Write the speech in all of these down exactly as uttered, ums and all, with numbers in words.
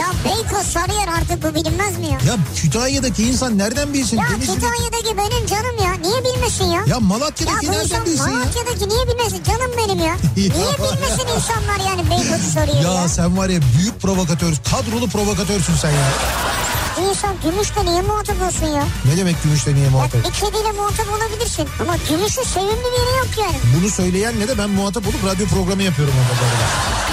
Ya Beykoz, Sarıyer artık bu bilinmez mi ya? Ya Kütahya'daki insan nereden bilsin? Ya Denizli... Kütahya'daki benim canım ya. Niye bilmesin ya? Ya Malatya'daki ya, nereden bilsin Malatya'daki ya? Malatya'daki niye bilmesin? Canım benim ya. Niye bilmesin insanlar yani Beykoz'u Sarıyer'i ya? Ya sen var ya büyük provokatör, kadrolu provokatörsün sen ya. İnsan Gümüş'te niye muhatap olsun ya? Ne demek Gümüş'te niye muhatap? Ya bir kediyle muhatap olabilirsin ama Gümüş'ün sevimli biri yok yani. Bunu söyleyenle de ben muhatap olup radyo programı yapıyorum onunla beraber.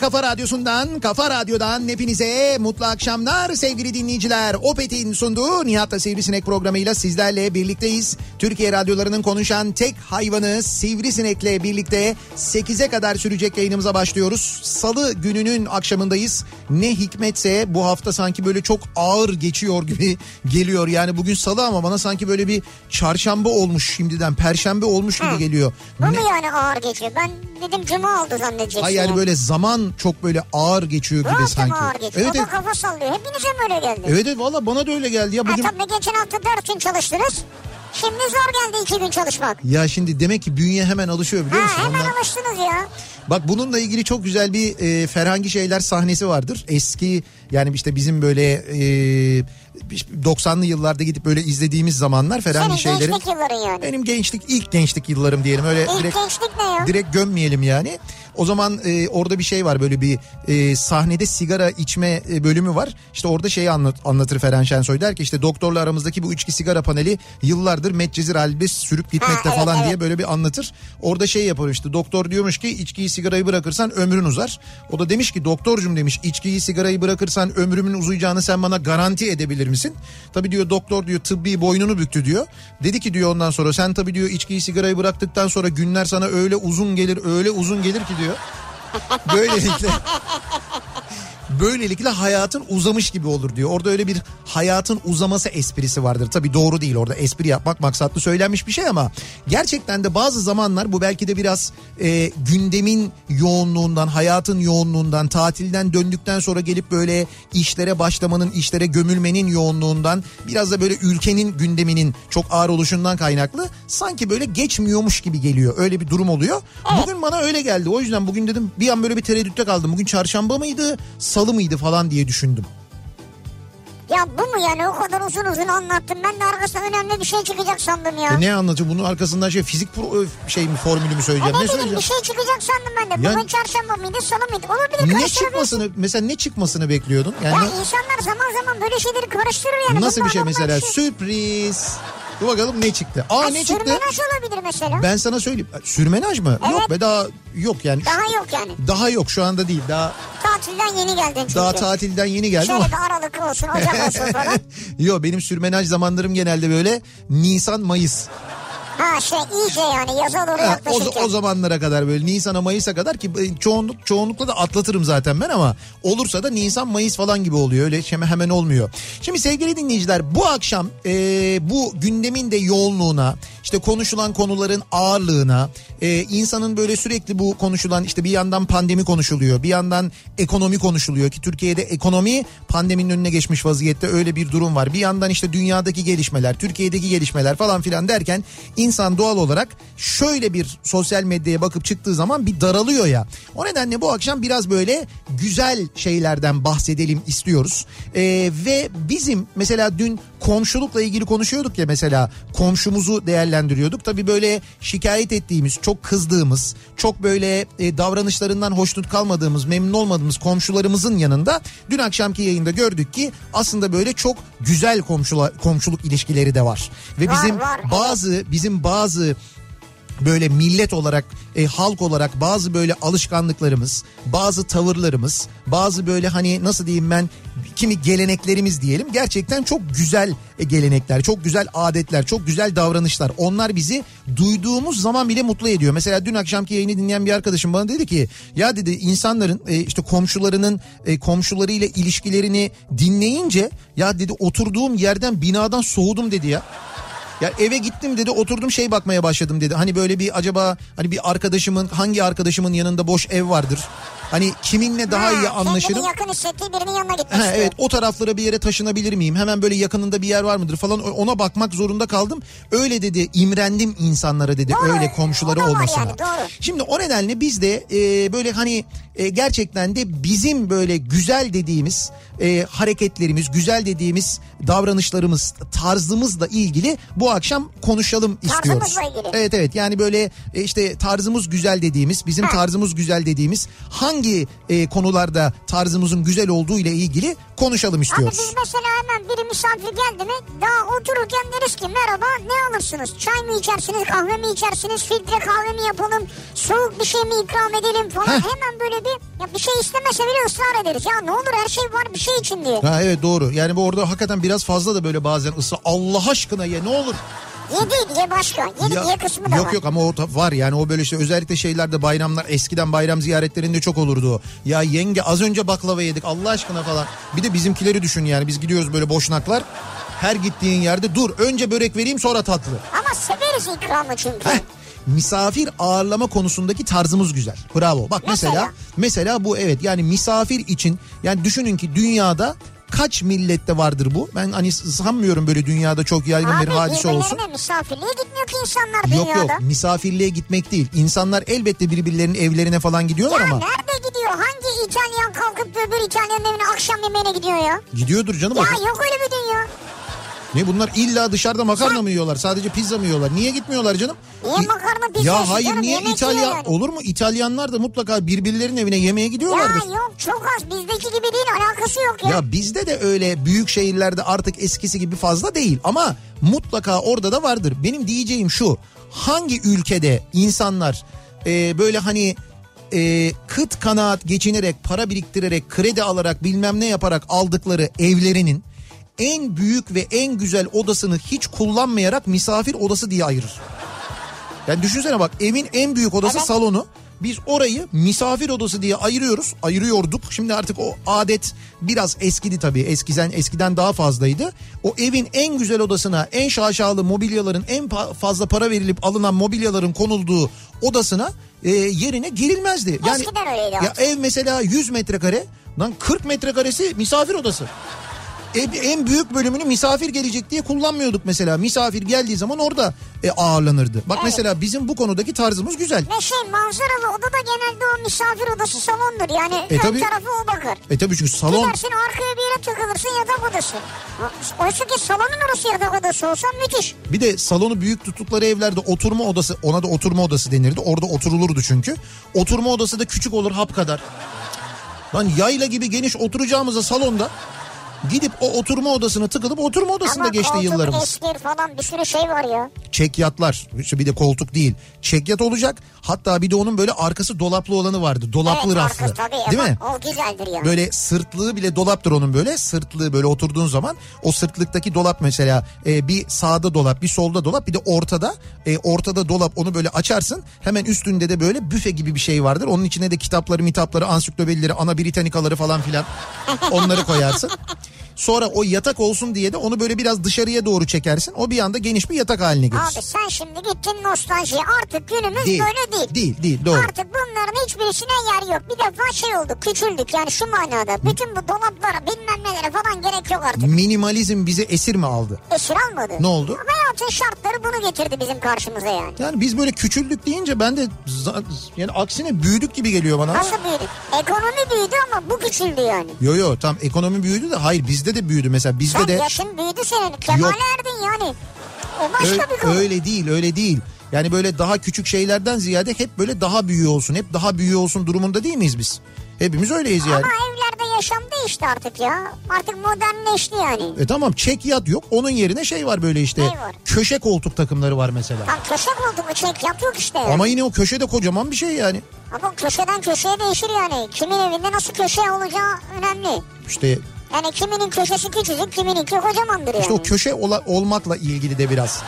Kafa Radyosu'ndan, Kafa Radyo'dan hepinize mutlu akşamlar sevgili dinleyiciler. Opet'in sunduğu Nihat'la Sivrisinek programıyla sizlerle birlikteyiz. Türkiye Radyoları'nın konuşan tek hayvanı Sivrisinek'le birlikte sekize kadar sürecek yayınımıza başlıyoruz. Salı gününün akşamındayız. Ne hikmetse bu hafta sanki böyle çok ağır geçiyor gibi geliyor. Yani bugün salı ama bana sanki böyle bir çarşamba olmuş şimdiden, perşembe olmuş gibi He. geliyor. Bu ne... mu yani ağır geçiyor? Ben dedim cuma oldu zannedeceksin. Hayır yani böyle zaman çok böyle ağır geçiyor gibi sanki. Ağır geçiyor. Evet, evet. Kafa sallıyor. Hepinize mi öyle geldi? Evet, evet valla bana da öyle geldi. Ya bugün... ha, tabii geçen hafta dört gün çalıştınız. Şimdi zor geldi iki gün çalışmak. Ya şimdi demek ki bünye hemen alışıyor biliyor musun? Ha, hemen Ondan... alıştınız ya. Bak bununla ilgili çok güzel bir e, Ferhangi Şeyler sahnesi vardır. Eski yani işte bizim böyle e, doksanlı yıllarda gidip böyle izlediğimiz zamanlar Ferhangi Şeyler'in. Senin gençlik yılların yani. Benim gençlik, ilk gençlik yıllarım diyelim. Öyle ilk direkt, gençlik ne ya? Direkt gömmeyelim yani. O zaman e, orada bir şey var böyle bir e, sahnede sigara içme e, bölümü var. İşte orada şeyi anlat, anlatır Ferhan Şensoy, der ki işte doktorla aramızdaki bu üçki sigara paneli yıllardır Medcezir halde sürüp gitmekte ha, falan evet, diye evet. böyle bir anlatır. Orada şey yapar işte, doktor diyormuş ki içkiyi sigarayı bırakırsan ömrün uzar. O da demiş ki doktorcum demiş, içkiyi sigarayı bırakırsan ömrümün uzayacağını sen bana garanti edebilir misin? Tabii diyor doktor diyor tıbbi boynunu büktü diyor. Dedi ki diyor ondan sonra sen tabii diyor içkiyi sigarayı bıraktıktan sonra günler sana öyle uzun gelir öyle uzun gelir ki diyor. Böylelikle böylelikle hayatın uzamış gibi olur diyor. Orada öyle bir hayatın uzaması esprisi vardır. Tabii doğru değil, orada espri yapmak maksatlı söylenmiş bir şey ama gerçekten de bazı zamanlar bu belki de biraz e, gündemin yoğunluğundan, hayatın yoğunluğundan, tatilden döndükten sonra gelip böyle işlere başlamanın, işlere gömülmenin yoğunluğundan, biraz da böyle ülkenin gündeminin çok ağır oluşundan kaynaklı sanki böyle geçmiyormuş gibi geliyor. Öyle bir durum oluyor. Bugün bana öyle geldi. O yüzden bugün dedim bir an böyle bir tereddütte kaldım. Bugün çarşamba mıydı? Salı mıydı falan diye düşündüm. Ya bu mu yani, o kadar uzun uzun anlattım. Ben de arkasından önemli bir şey çıkacak sandım ya. E ne anlatıyor? Bunun arkasından şey fizik pro, şey mi formülü mü söyleyeceğim? E ne, ne bileyim, bir şey çıkacak sandım ben de. Yani, bugün çarşamba mıydı salı mıydı? Olabilir. Ne çıkmasını mesela ne çıkmasını bekliyordun? Yani, ya insanlar zaman zaman böyle şeyleri karıştırır yani. Nasıl bunlar bir şey mesela? Şey. Sürpriz. Dur bakalım ne çıktı? Aa, Ay, ne çıktı? Sürmenaj olabilir mesela. Ben sana söyleyeyim. Sürmenaj mı? Evet. Yok be, daha yok yani. Daha yok yani. Daha yok şu anda değil. Daha tatilden yeni geldin çünkü. Daha tatilden yeni geldim. Şöyle bir aralık olsun, ocak olsun falan. Yok, benim sürmenaj zamanlarım genelde böyle Nisan, Mayıs. Ha şey iyice yani yaza doğru yaklaşırken. O, o zamanlara kadar böyle Nisan'a Mayıs'a kadar ki çoğunluk, çoğunlukla da atlatırım zaten ben ama olursa da Nisan Mayıs falan gibi oluyor, öyle hemen hemen olmuyor. Şimdi sevgili dinleyiciler, bu akşam e, bu gündemin de yoğunluğuna, işte konuşulan konuların ağırlığına, e, insanın böyle sürekli bu konuşulan işte bir yandan pandemi konuşuluyor, bir yandan ekonomi konuşuluyor ki Türkiye'de ekonomi pandeminin önüne geçmiş vaziyette, öyle bir durum var. Bir yandan işte dünyadaki gelişmeler, Türkiye'deki gelişmeler falan filan derken insan doğal olarak şöyle bir sosyal medyaya bakıp çıktığı zaman bir daralıyor ya. O nedenle bu akşam biraz böyle güzel şeylerden bahsedelim istiyoruz. Ee, ve bizim mesela dün komşulukla ilgili konuşuyorduk ya, mesela komşumuzu değerlendiriyorduk. Tabii böyle şikayet ettiğimiz, çok kızdığımız, çok böyle e, davranışlarından hoşnut kalmadığımız, memnun olmadığımız komşularımızın yanında dün akşamki yayında gördük ki aslında böyle çok güzel komşula, komşuluk ilişkileri de var. Ve var, bizim var, bazı evet. bizim bazı böyle millet olarak, e, halk olarak bazı böyle alışkanlıklarımız, bazı tavırlarımız, bazı böyle hani nasıl diyeyim ben, kimi geleneklerimiz diyelim, gerçekten çok güzel gelenekler, çok güzel adetler, çok güzel davranışlar. Onlar bizi duyduğumuz zaman bile mutlu ediyor. Mesela dün akşamki yayını dinleyen bir arkadaşım bana dedi ki, ya dedi, insanların e, işte komşularının e, komşularıyla ilişkilerini dinleyince, ya dedi, oturduğum yerden, binadan soğudum dedi ya. Ya eve gittim dedi, oturdum şey bakmaya başladım dedi. Hani böyle bir acaba hani bir arkadaşımın, hangi arkadaşımın yanında boş ev vardır? Hani kiminle daha ha, iyi anlaşırım? Kendini yakın hissettiği birinin yanına gitmek istiyor. Evet, o taraflara bir yere taşınabilir miyim? Hemen böyle yakınında bir yer var mıdır falan, ona bakmak zorunda kaldım. Öyle dedi, imrendim insanlara dedi. Doğru, öyle komşuları olmasına. Yani, şimdi o nedenle biz de e, böyle hani e, gerçekten de bizim böyle güzel dediğimiz e, hareketlerimiz, güzel dediğimiz davranışlarımız, tarzımızla ilgili bu akşam konuşalım istiyoruz. Tarzımızla ilgili. Evet evet, yani böyle e, işte tarzımız güzel dediğimiz, bizim ha. tarzımız güzel dediğimiz hangi Hangi e, konularda tarzımızın güzel olduğu ile ilgili konuşalım istiyoruz. Abi biz mesela hemen biri misafir geldi mi, daha otururken deriz ki merhaba, ne alırsınız? Çay mı içersiniz, kahve mi içersiniz, filtre kahve mi yapalım, soğuk bir şey mi ikram edelim falan. Heh. Hemen böyle bir ya bir şey istemese bile ısrar ederiz. Ya ne olur, her şey var bir şey için diye. Ha evet, doğru. Yani bu orada hakikaten biraz fazla da böyle bazen ısrar, Allah aşkına ye, ne olur. Yedi diye başka. Yedi diye kısmı da yok, var. Yok ama o var yani, o böyle işte özellikle şeylerde, bayramlar, eskiden bayram ziyaretlerinde çok olurdu. Ya yenge az önce baklava yedik Allah aşkına falan. Bir de bizimkileri düşün yani, biz gidiyoruz böyle boşnaklar. Her gittiğin yerde dur önce börek vereyim sonra tatlı. Ama severiz ikramı çünkü. Heh. Misafir ağırlama konusundaki tarzımız güzel. Bravo. Bak mesela, mesela mesela bu evet, yani misafir için, yani düşünün ki dünyada kaç millette vardır bu? Ben hani sanmıyorum böyle dünyada çok yaygın abi, bir hadise olsun. Abi misafirliğe gitmiyor ki insanlar dünyada. Yok yok, misafirliğe gitmek değil. İnsanlar elbette birbirlerinin evlerine falan gidiyorlar ya ama. Ya nerede gidiyor? Hangi İtalyan kalkıp öbür İtalyanın evine akşam yemeğine gidiyor ya? Gidiyordur canım. Ya bakın, yok öyle bir dünya. Ne bunlar, illa dışarıda makarna mı yiyorlar? Sadece pizza mı yiyorlar? Niye gitmiyorlar canım? Niye makarna, pizza? Ya hayır, canım, niye İtalya yani. Olur mu? İtalyanlar da mutlaka birbirlerinin evine yemeğe gidiyorlardır. Ya yok, çok az, bizdeki gibi değil, alakası yok ya. Ya bizde de öyle büyük şehirlerde artık eskisi gibi fazla değil ama mutlaka orada da vardır. Benim diyeceğim şu, hangi ülkede insanlar e, böyle hani e, kıt kanaat geçinerek, para biriktirerek, kredi alarak, bilmem ne yaparak aldıkları evlerinin en büyük ve en güzel odasını hiç kullanmayarak misafir odası diye ayırır. Yani düşünsene bak, evin en büyük odası evet. salonu. Biz orayı misafir odası diye ayırıyoruz. Ayırıyorduk. Şimdi artık o adet biraz eskidi tabii. Eskiden, eskiden daha fazlaydı. O evin en güzel odasına, en şaşalı mobilyaların, en pa- fazla para verilip alınan mobilyaların konulduğu odasına e, yerine girilmezdi. Yani, eskiden öyleydi. Ya ev mesela yüz metrekare, lan kırk metrekaresi misafir odası. En büyük bölümünü misafir gelecek diye kullanmıyorduk mesela. Misafir geldiği zaman orada e, ağırlanırdı. Bak evet. Mesela bizim bu konudaki tarzımız güzel. Ve şey, manzaralı oda da genelde o misafir odası salondur. Yani e, her tabii, tarafı o bakar. E tabii, çünkü salon... Gidersin arkaya bir yere takılırsın, yatak odası. Oysa ki salonun orası yatak odası olsa müthiş. Bir de salonu büyük tuttukları evlerde oturma odası, ona da oturma odası denirdi. Orada oturulurdu çünkü. Oturma odası da küçük olur, hap kadar. Lan yayla gibi geniş oturacağımıza salonda... Gidip o oturma odasına tıkılıp oturma odasında ama geçti yıllarımız. Ama koltuk eski falan, bir sürü şey var ya. Çekyatlar, bir de koltuk değil. Çekyat olacak. Hatta bir de onun böyle arkası dolaplı olanı vardı. Dolaplı evet, raflı. Arkası, tabii, değil mi? O güzeldir ya. Böyle sırtlığı bile dolaptır onun böyle. Sırtlığı böyle oturduğun zaman o sırtlıktaki dolap mesela e, bir sağda dolap, bir solda dolap, bir de ortada. E, ortada dolap, onu böyle açarsın. Hemen üstünde de böyle büfe gibi bir şey vardır. Onun içine de kitapları, mitapları, ansiklopedileri, ana Britannicaları falan filan onları koyarsın. Sonra o yatak olsun diye de onu böyle biraz dışarıya doğru çekersin. O bir anda geniş bir yatak haline gelir. Abi sen şimdi gittin nostaljiye, artık günümüz değil, böyle değil. Değil değil doğru. Artık bunların hiçbirisine yer yok. Bir defa şey oldu, küçüldük yani şu manada. Bütün bu dolaplara bilmem nelere falan gerek yok artık. Minimalizm bizi esir mi aldı? Esir almadı. Ne oldu? Hayatın şartları bunu getirdi bizim karşımıza yani. Yani biz böyle küçüldük deyince ben de yani aksine büyüdük gibi geliyor bana. Nasıl büyüdük? Ekonomi büyüdü ama bu küçüldü yani. Yo yo tam ekonomi büyüdü de hayır bizde de büyüdü mesela bizde sen de. Sen yaşın büyüdü senin. Kemal erdin yani. O başka Ö- bir konu. Öyle değil öyle değil. Yani böyle daha küçük şeylerden ziyade hep böyle daha büyüğü olsun. Hep daha büyüğü olsun durumunda değil miyiz biz? Hepimiz öyleyiz ama yani. Ama evlerde yaşam değişti artık ya. Artık modernleşti yani. E tamam çek yat yok. Onun yerine şey var böyle işte. Ne var? Köşe koltuk takımları var mesela. Tam köşe koltuk mu çek yat yok işte. Ama yine o köşede kocaman bir şey yani. Ama köşeden köşeye değişir yani. Kimin evinde nasıl köşe olacağı önemli. İşte. Yani kiminin köşesi küçücük, kimininki kocamandır yani. İşte o köşe ola, olmakla ilgili de biraz.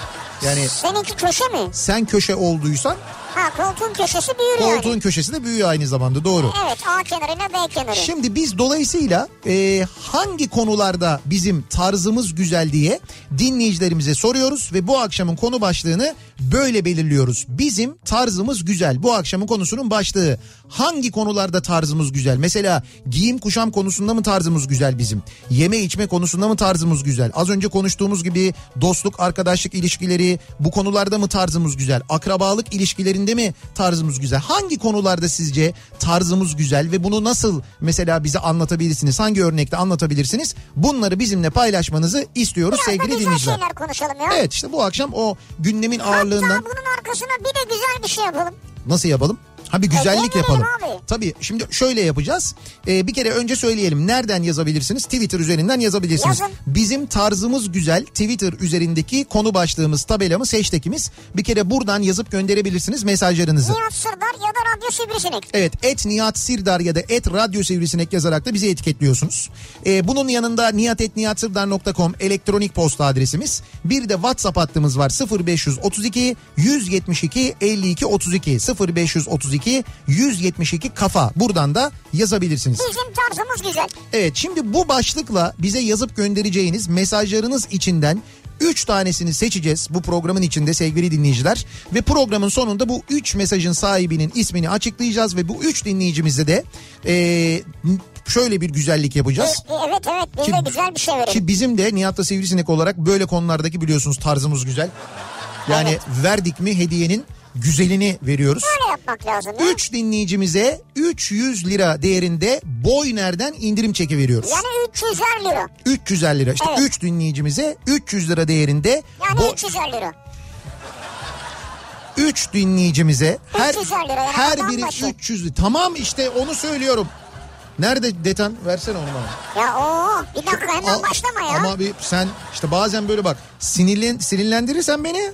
Yani seninki köşe mi? Sen köşe olduysan. Ha koltuğun köşesi büyür koltuğun yani. Koltuğun köşesi de büyüyor aynı zamanda doğru. Evet A kenarına B kenarı. Şimdi biz dolayısıyla e, hangi konularda bizim tarzımız güzel diye dinleyicilerimize soruyoruz. Ve bu akşamın konu başlığını böyle belirliyoruz. Bizim tarzımız güzel. Bu akşamın konusunun başlığı. Hangi konularda tarzımız güzel? Mesela giyim kuşam konusunda mı tarzımız güzel bizim? Yeme içme konusunda mı tarzımız güzel? Az önce konuştuğumuz gibi dostluk, arkadaşlık ilişkileri bu konularda mı tarzımız güzel? Akrabalık ilişkilerinde mi tarzımız güzel? Hangi konularda sizce tarzımız güzel ve bunu nasıl mesela bize anlatabilirsiniz? Hangi örnekte anlatabilirsiniz? Bunları bizimle paylaşmanızı istiyoruz biraz sevgili dinleyiciler. Biraz da güzel dinleyiciler. Şeyler konuşalım ya. Evet işte bu akşam o gündemin ağırlığından. Hatta bunun arkasına bir de güzel bir şey yapalım. Nasıl yapalım? Ha bir güzellik e, yapalım. Abi. Tabii şimdi şöyle yapacağız. Ee, bir kere önce söyleyelim. Nereden yazabilirsiniz? Twitter üzerinden yazabilirsiniz. Yazın. Bizim tarzımız güzel. Twitter üzerindeki konu başlığımız, tabelamız, hashtagimiz. Bir kere buradan yazıp gönderebilirsiniz mesajlarınızı. Nihat Sirdar ya da Radyo Sivrisinek. Evet. Et Nihat Sirdar ya da et Radyo Sivrisinek yazarak da bizi etiketliyorsunuz. Ee, bunun yanında nihat et nihat sirdar nokta com elektronik posta adresimiz. Bir de WhatsApp hattımız var. sıfır beş otuz iki yüz yetmiş iki elli iki otuz iki sıfır beş otuz iki yüz yetmiş iki kafa. Buradan da yazabilirsiniz. Bizim tarzımız güzel. Evet şimdi bu başlıkla bize yazıp göndereceğiniz mesajlarınız içinden üç tanesini seçeceğiz bu programın içinde sevgili dinleyiciler. Ve programın sonunda bu üç mesajın sahibinin ismini açıklayacağız ve bu üç dinleyicimizde de ee, şöyle bir güzellik yapacağız. Evet evet biz de güzel bir şey verelim. Ki bizim de Nihat'la Sivrisinek olarak böyle konulardaki biliyorsunuz tarzımız güzel. Yani evet. Verdik mi hediyenin güzelini veriyoruz. Öyle yapmak lazım. üç dinleyicimize üç yüz lira değerinde Boyner'den indirim çeki veriyoruz. Yani üç yüz lira. üç yüz lira. İşte evet. üç dinleyicimize üç yüz lira değerinde. Yani bo- üç yüz lira. üç dinleyicimize her yani her biri başı. üç yüz lira. Tamam işte onu söylüyorum. Nerede detan versene onu bana. Ya ooo bir dakika hemen Al, başlama ya. Ama bir sen işte bazen böyle bak sinirlen, sinirlendirirsen beni.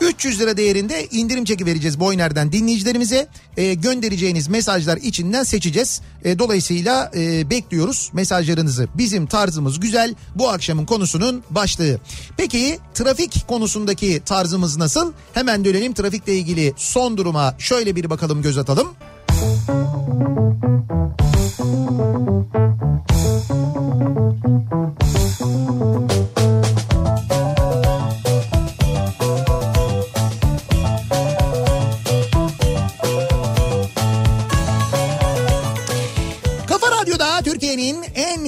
üç yüz lira değerinde indirim çeki vereceğiz Boyner'den dinleyicilerimize. E, göndereceğiniz mesajlar içinden seçeceğiz. E, dolayısıyla e, bekliyoruz mesajlarınızı. Bizim tarzımız güzel. Bu akşamın konusunun başlığı. Peki trafik konusundaki tarzımız nasıl? Hemen dönelim trafikle ilgili son duruma. Şöyle bir bakalım, göz atalım.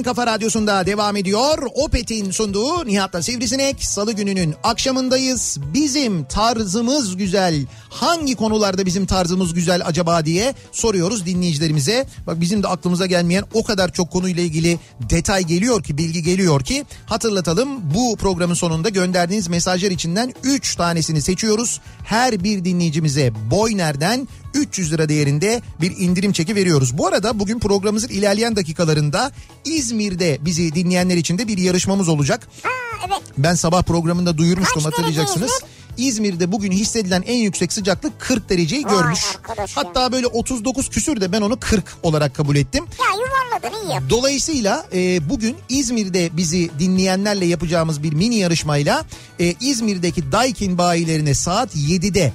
Kafa Radyosu'nda devam ediyor. Opet'in sunduğu Nihat'la Sivrisinek. Salı gününün akşamındayız. Bizim tarzımız güzel. Hangi konularda bizim tarzımız güzel acaba diye soruyoruz dinleyicilerimize. Bak bizim de aklımıza gelmeyen o kadar çok konuyla ilgili detay geliyor ki, bilgi geliyor ki. Hatırlatalım, bu programın sonunda gönderdiğiniz mesajlar içinden üç tanesini seçiyoruz. Her bir dinleyicimize Boyner'den üç yüz lira değerinde bir indirim çeki veriyoruz. Bu arada bugün programımızın ilerleyen dakikalarında İzmir'de bizi dinleyenler için de bir yarışmamız olacak. Ha, evet. Ben sabah programında duyurmuştum, kaç hatırlayacaksınız. İzmir'de bugün hissedilen en yüksek sıcaklık kırk dereceyi vay görmüş. Arkadaşım. Hatta böyle otuz dokuz küsür de ben onu kırk olarak kabul ettim. Ya yuvarladın, iyi yap. Dolayısıyla e, bugün İzmir'de bizi dinleyenlerle yapacağımız bir mini yarışmayla e, İzmir'deki Daikin bayilerine saat yedide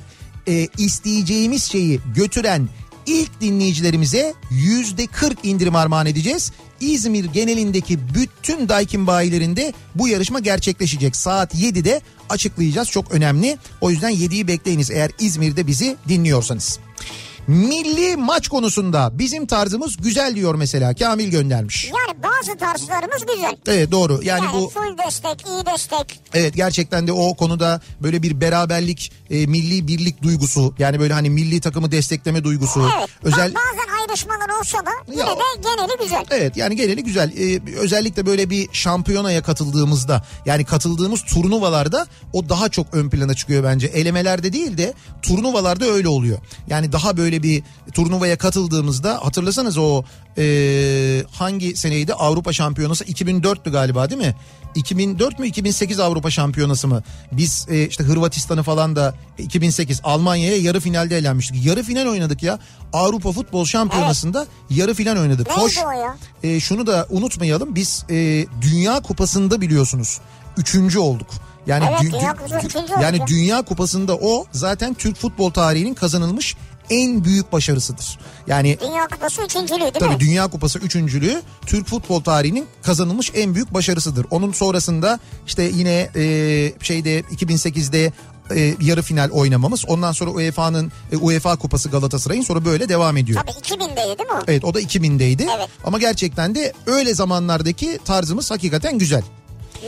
E, isteyeceğimiz şeyi götüren ilk dinleyicilerimize yüzde kırk indirim armağan edeceğiz. İzmir genelindeki bütün Daikin bayilerinde bu yarışma gerçekleşecek. Saat yedide açıklayacağız. Çok önemli. O yüzden yediyi bekleyiniz eğer İzmir'de bizi dinliyorsanız. Milli maç konusunda bizim tarzımız güzel diyor mesela. Kamil göndermiş. Yani bazı tarzlarımız güzel. Evet doğru. Yani, yani bu full destek, iyi destek. Evet gerçekten de o konuda böyle bir beraberlik, e, milli birlik duygusu. Yani böyle hani milli takımı destekleme duygusu. Evet. Özel... Bazen ayrışmalar olsa da yine ya, de geneli güzel. Evet yani geneli güzel. Ee, özellikle böyle bir şampiyonaya katıldığımızda, yani katıldığımız turnuvalarda o daha çok ön plana çıkıyor bence. Elemelerde değil de turnuvalarda öyle oluyor. Yani daha böyle bir turnuvaya katıldığımızda hatırlasanız o e, hangi seneydi Avrupa Şampiyonası, iki bin dörttü galiba değil mi? iki bin dört mü iki bin sekiz Avrupa Şampiyonası mı? Biz e, işte Hırvatistan'ı falan da iki bin sekiz Almanya'ya yarı finalde elenmiştik. Yarı final oynadık ya. Avrupa Futbol Şampiyonası'nda evet, yarı final oynadık. Hoş. E, şunu da unutmayalım. Biz e, Dünya Kupası'nda biliyorsunuz üçüncü olduk. Yani evet, dü- Dünya Kupası dü- yani Dünya Kupası'nda o zaten Türk futbol tarihinin kazanılmış en büyük başarısıdır. Yani Dünya Kupası üçüncülüğü değil tabii mi? Dünya Kupası üçüncülüğü Türk futbol tarihinin kazanılmış en büyük başarısıdır. Onun sonrasında işte yine e, şeyde iki bin sekizde E, yarı final oynamamız. Ondan sonra U E F A'nın e, UEFA Kupası Galatasaray'ın, sonra böyle devam ediyor. Tabii iki bindeydi değil mi o? Evet o da iki bindeydi. Evet. Ama gerçekten de öyle zamanlardaki tarzımız hakikaten güzel.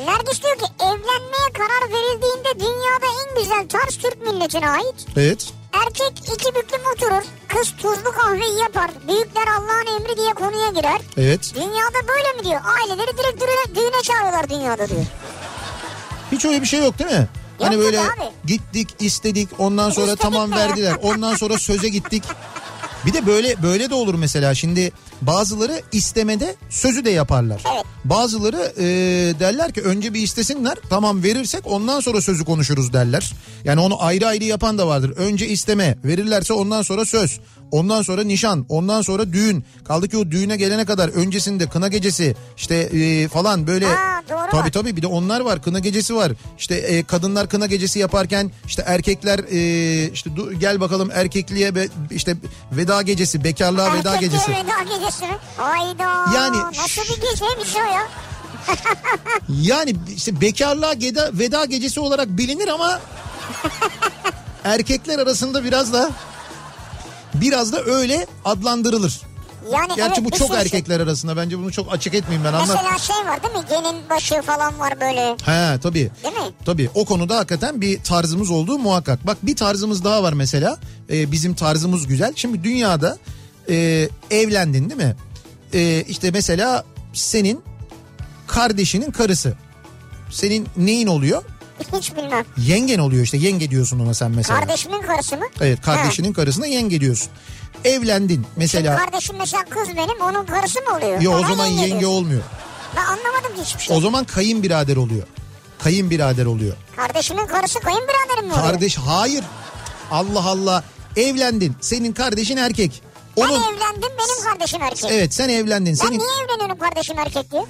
Nergis diyor ki evlenmeye karar verildiğinde dünyada en güzel tarz Türk milletine ait. Evet. Erkek iki büklüm oturur, kız tuzlu kahveyi yapar, büyükler Allah'ın emri diye konuya girer. Evet. Dünyada böyle mi diyor? Aileleri direkt düğüne, düğüne çağırıyorlar dünyada diyor. Hiç öyle bir şey yok değil mi? Yok hani böyle abi, gittik istedik ondan sonra istedik tamam verdiler ya, ondan sonra söze gittik. Bir de böyle böyle de olur mesela, şimdi bazıları istemede sözü de yaparlar. Evet. Bazıları e, derler ki önce bir istesinler, tamam verirsek ondan sonra sözü konuşuruz derler. Yani onu ayrı ayrı yapan da vardır. Önce isteme, verirlerse ondan sonra söz, ondan sonra nişan, ondan sonra düğün. Kaldı ki o düğüne gelene kadar öncesinde kına gecesi işte e, falan böyle. Aa, doğru tabii var, tabii bir de onlar var, kına gecesi var. İşte e, kadınlar kına gecesi yaparken işte erkekler e, işte du, gel bakalım erkekliğe be, işte veda gecesi, bekarlığa erkekliğe veda gecesi. Veda gecesi. Hayda. Yani nasıl bir geceymiş o ya? Yani işte bekarlığa veda, veda gecesi olarak bilinir ama erkekler arasında biraz da biraz da öyle adlandırılır. Yani gerçi evet, bu çok erkekler şey arasında. Bence bunu çok açık etmeyeyim ben. Mesela anlat... şey var değil mi? Gelin başı falan var böyle. He tabii. Değil mi? Tabii. O konuda hakikaten bir tarzımız olduğu muhakkak. Bak bir tarzımız daha var mesela. Ee, bizim tarzımız güzel. Şimdi dünyada Ee, evlendin değil mi? Ee, işte mesela senin kardeşinin karısı. Senin neyin oluyor? Hiç bilmem. Yengen oluyor işte. Yenge diyorsun ona sen mesela. Kardeşimin karısı mı? Evet, kardeşinin ha, karısına yenge diyorsun. Evlendin mesela. Şimdi kardeşim mesela kız benim, onun karısı mı oluyor? Yok o zaman yenge, yenge olmuyor. Ben anlamadım ki hiçbir şey. O zaman kayınbirader oluyor. Kayınbirader oluyor. Kardeşimin karısı kayınbiraderim mi oluyor? Kardeş hayır. Allah Allah. Evlendin. Senin kardeşin erkek. Onun... Ben evlendim, benim kardeşim erkek. Evet sen evlendin. Senin... Ben niye evleniyorum kardeşim erkek diye?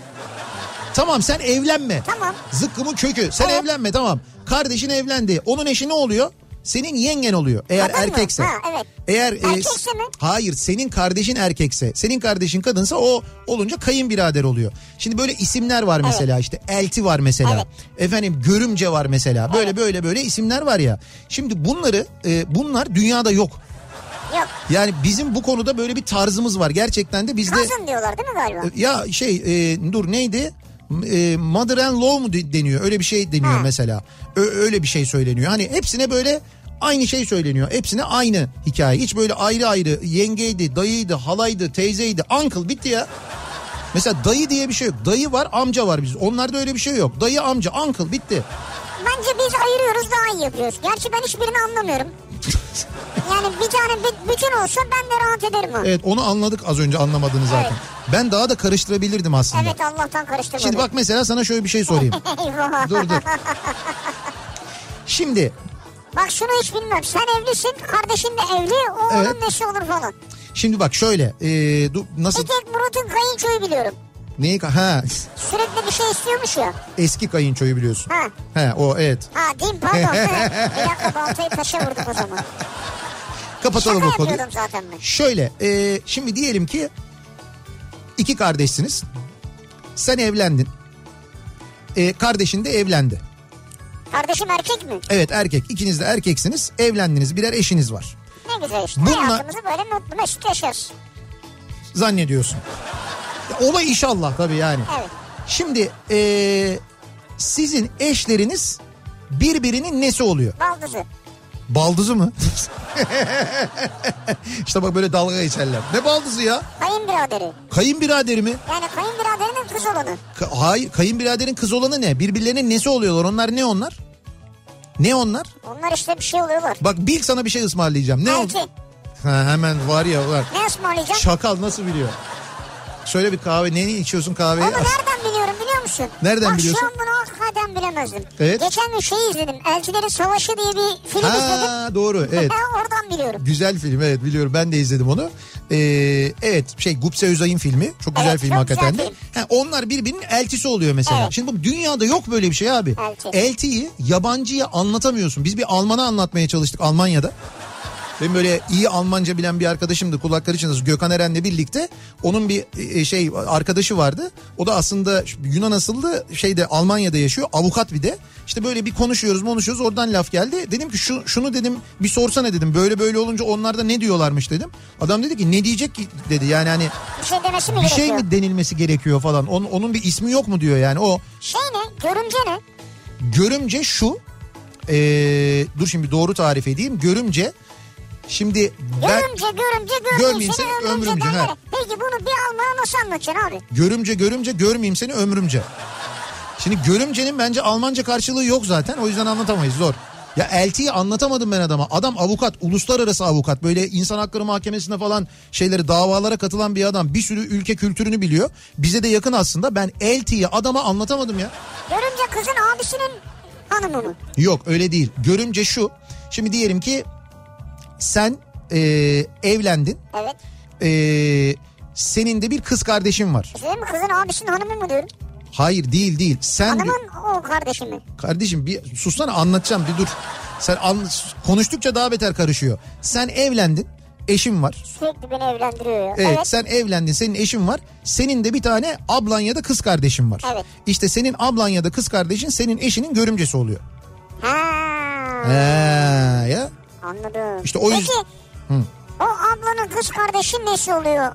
Tamam sen evlenme. Tamam. Zıkkımın kökü. Sen evet, evlenme tamam. Kardeşin evlendi. Onun eşi ne oluyor? Senin yengen oluyor. Eğer kadın erkekse. Ha, evet. Eğer erkekse e... mi? Hayır, senin kardeşin erkekse. Senin kardeşin kadınsa o olunca kayınbirader oluyor. Şimdi böyle isimler var mesela evet, işte elti var mesela. Evet. Efendim görümce var mesela. Böyle evet, böyle böyle isimler var ya. Şimdi bunları e, bunlar dünyada yok. Yok. Yani bizim bu konuda böyle bir tarzımız var. Gerçekten de bizde... Cousin diyorlar değil mi galiba? Ya şey e, dur neydi? E, mother and law mu deniyor? Öyle bir şey deniyor ha, mesela. Ö- öyle bir şey söyleniyor. Hani hepsine böyle aynı şey söyleniyor. Hepsine aynı hikaye. Hiç böyle ayrı ayrı yengeydi, dayıydı, halaydı, teyzeydi, uncle bitti ya. Mesela dayı diye bir şey yok. Dayı var, amca var biz. Onlarda öyle bir şey yok. Dayı, amca, uncle bitti. Bence biz ayırıyoruz, daha iyi yapıyoruz. Gerçi ben hiçbirini anlamıyorum. Yani bir tane bütün olsa ben de rahat ederim onu. Evet onu anladık az önce, anlamadınız zaten. Evet. Ben daha da karıştırabilirdim aslında. Evet Allah'tan karıştırmadım. Şimdi bak mesela sana şöyle bir şey sorayım. Dur dur. Şimdi. Bak şunu hiç bilmiyorum. Sen evlisin, kardeşin de evli, o evet, onun neşi olur falan. Şimdi bak şöyle. Ee, du, nasıl? Bir tek Murat'ın kayınçoyu biliyorum. Neyi? Ha. Sürekli bir şey istiyormuş ya. Eski kayınçoyu biliyorsun. Ha. Ha o evet. Ha değil mi? Pardon. Bir dakika baltayı taşa vurduk o zaman. Kapatalım şaka o konuyu. Zaten ben. Şöyle e, şimdi diyelim ki iki kardeşsiniz. Sen evlendin. E, kardeşin de evlendi. Kardeşim erkek mi? Evet, erkek. İkiniz de erkeksiniz. Evlendiniz. Birer eşiniz var. Ne güzel işte. Bununla... Hayatımızı böyle mutlu mesut yaşarız. Zannediyorsun. Ola inşallah tabii yani. Evet. Şimdi ee, sizin eşleriniz birbirinin nesi oluyor? Baldızı. Baldızı mı? İşte bak böyle dalga geçerler. Ne baldızı ya? Kayınbiraderi. Kayınbiraderi mi? Yani kayınbiraderinin kız olanı. Ka- hayır, kayınbiraderin kız olanı ne? Birbirlerinin nesi oluyorlar? Onlar ne onlar? Ne onlar? Onlar işte bir şey oluyorlar. Bak bil, sana bir şey ısmarlayacağım. Ne oldu? Ha, hemen var ya var. Ne ısmarlayacağım? Şakal nasıl biliyor? Söyle bir kahve. Neyini içiyorsun kahveyi? Onu nereden biliyorum biliyor musun? Nereden bak, biliyorsun? Bak şu an bunu hakikaten bilemezdim. Evet. Geçen gün şeyi izledim. Elçilerin Savaşı diye bir film ha, izledim. Ha doğru, evet. Oradan biliyorum. Güzel film, evet biliyorum. Ben de izledim onu. Ee, evet şey Gupse Özay'ın filmi. Çok güzel evet, film çok hakikaten güzel de. Film. Ha, onlar birbirinin eltisi oluyor mesela. Evet. Şimdi bu dünyada yok böyle bir şey abi. Elti. Eltiyi yabancıya anlatamıyorsun. Biz bir Alman'a anlatmaya çalıştık Almanya'da. Benim böyle iyi Almanca bilen bir arkadaşımdı, kulakları çınlasın, Gökhan Eren'le birlikte. Onun bir şey arkadaşı vardı. O da aslında Yunan asıllı, şeyde Almanya'da yaşıyor. Avukat bir de. İşte böyle bir konuşuyoruz, konuşuyoruz. Oradan laf geldi. Dedim ki şu şunu dedim bir sorsana dedim. Böyle böyle olunca onlar da ne diyorlarmış dedim. Adam dedi ki ne diyecek ki dedi. Yani hani bir şey demesi mi bir gerekiyor? Şey mi denilmesi gerekiyor falan. Onun, onun bir ismi yok mu diyor yani o. Şey ne? Görümce ne? Görümce şu. Ee, dur şimdi doğru tarif edeyim. Görümce Şimdi ben... Görümce, görümce, görmeyeyim seni, seni ömrümce. ömrümce ha. Peki bunu bir Alman'a nasıl anlatacaksın abi? Görümce, görümce, görmeyeyim seni ömrümce. Şimdi görümcenin bence Almanca karşılığı yok zaten. O yüzden anlatamayız, zor. Ya eltiyi anlatamadım ben adama. Adam avukat, uluslararası avukat. Böyle insan hakları mahkemesine falan şeyleri, davalara katılan bir adam. Bir sürü ülke kültürünü biliyor. Bize de yakın aslında. Ben eltiyi adama anlatamadım ya. Görümce kızın abisinin hanımı mı? Yok öyle değil. Görümce şu. Şimdi diyelim ki sen e, evlendin. Evet. E, senin de bir kız kardeşin var. Senin kızın abisinin hanımı mı diyorum? Hayır değil değil. Sen hanımın bir... o kardeşi mi? Kardeşim bir sussana, anlatacağım bir dur. Sen an... konuştukça daha beter karışıyor. Sen evlendin. Eşin var. Sürekli beni evlendiriyor ya. Evet, evet sen evlendin, senin eşin var. Senin de bir tane ablan ya da kız kardeşin var. Evet. İşte senin ablan ya da kız kardeşin senin eşinin görümcesi oluyor. Haa. Haa ya. Anladım. İşte o Peki yüz... o ablanın kız kardeşi nesi oluyor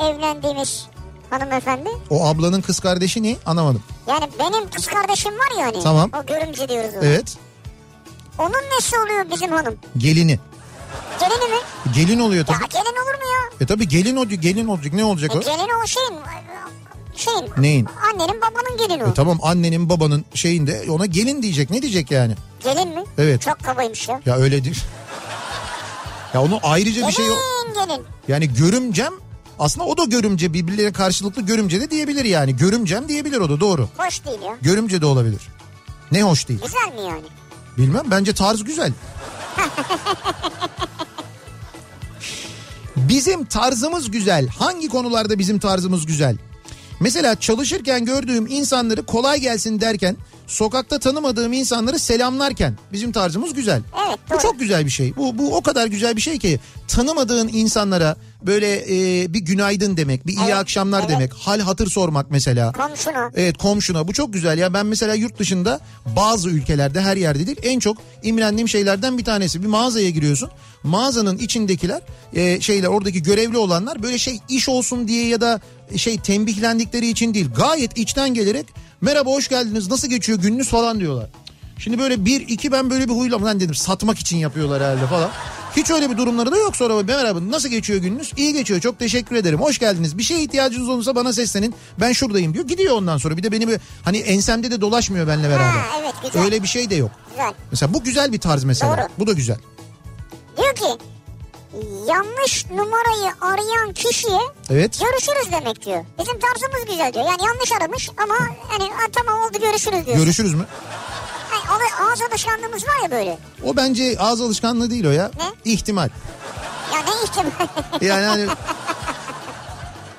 evlendiğimiz hanımefendi? O ablanın kız kardeşi ne? Anlamadım. Yani benim kız kardeşim var ya hani. Tamam. O görümce diyoruz ona. Evet. Onun nesi oluyor bizim hanım? Gelini. Gelini mi? Gelin oluyor tabii. Ya gelin olur mu ya? E tabii gelin olacak. Gelin olacak. Ne olacak e, o? Gelin o şeyin... şeyin. Neyin? Annenin babanın gelini o. E tamam, annenin babanın şeyinde ona gelin diyecek. Ne diyecek yani? Gelin mi? Evet. Çok kabaymış ya. Ya öyle değil. Ya onu ayrıca gelin, bir şey yok. Gelin gelin. Yani görümcem aslında, o da görümce, birbirlerine karşılıklı görümce de diyebilir yani. Görümcem diyebilir o da, doğru. Hoş değil ya. Görümce de olabilir. Ne hoş değil? Güzel mi yani? Bilmem, bence tarz güzel. Bizim tarzımız güzel. Hangi konularda bizim tarzımız güzel? Mesela çalışırken gördüğüm insanları kolay gelsin derken, sokakta tanımadığım insanları selamlarken bizim tarzımız güzel. Evet, bu çok güzel bir şey. Bu bu o kadar güzel bir şey ki, tanımadığın insanlara böyle e, bir günaydın demek, bir iyi evet, akşamlar evet. demek, hal hatır sormak mesela. Komşuna. Evet, komşuna. Bu çok güzel ya. Ben mesela yurt dışında, bazı ülkelerde, her yerde değil, en çok imrendiğim şeylerden bir tanesi. Bir mağazaya giriyorsun. Mağazanın içindekiler e, şeyler, oradaki görevli olanlar böyle şey, iş olsun diye ya da şey tembihlendikleri için değil. Gayet içten gelerek merhaba, hoş geldiniz, nasıl geçiyor gününüz falan diyorlar. Şimdi böyle bir iki ben böyle bir huylam lan dedim, satmak için yapıyorlar herhalde falan. Hiç öyle bir durumları da yok. Sonra merhaba, nasıl geçiyor gününüz? İyi geçiyor, çok teşekkür ederim, hoş geldiniz. Bir şeye ihtiyacınız olursa bana seslenin, ben şuradayım diyor. Gidiyor ondan sonra. Bir de beni bir, hani ensemde de dolaşmıyor benimle beraber. Ha, evet, güzel. Öyle bir şey de yok. Güzel. Mesela bu güzel bir tarz mesela. Doğru. Bu da güzel. Diyor ki yanlış numarayı arayan kişiye evet. görüşürüz demek diyor. Bizim tarzımız güzel diyor. Yani yanlış aramış ama hani tamam oldu, görüşürüz diyor. Görüşürüz mü? Yani ağız alışkanlığımız var ya böyle. O bence ağız alışkanlığı değil o ya. Ne? İhtimal. Ya ne ihtimal? Yani hani...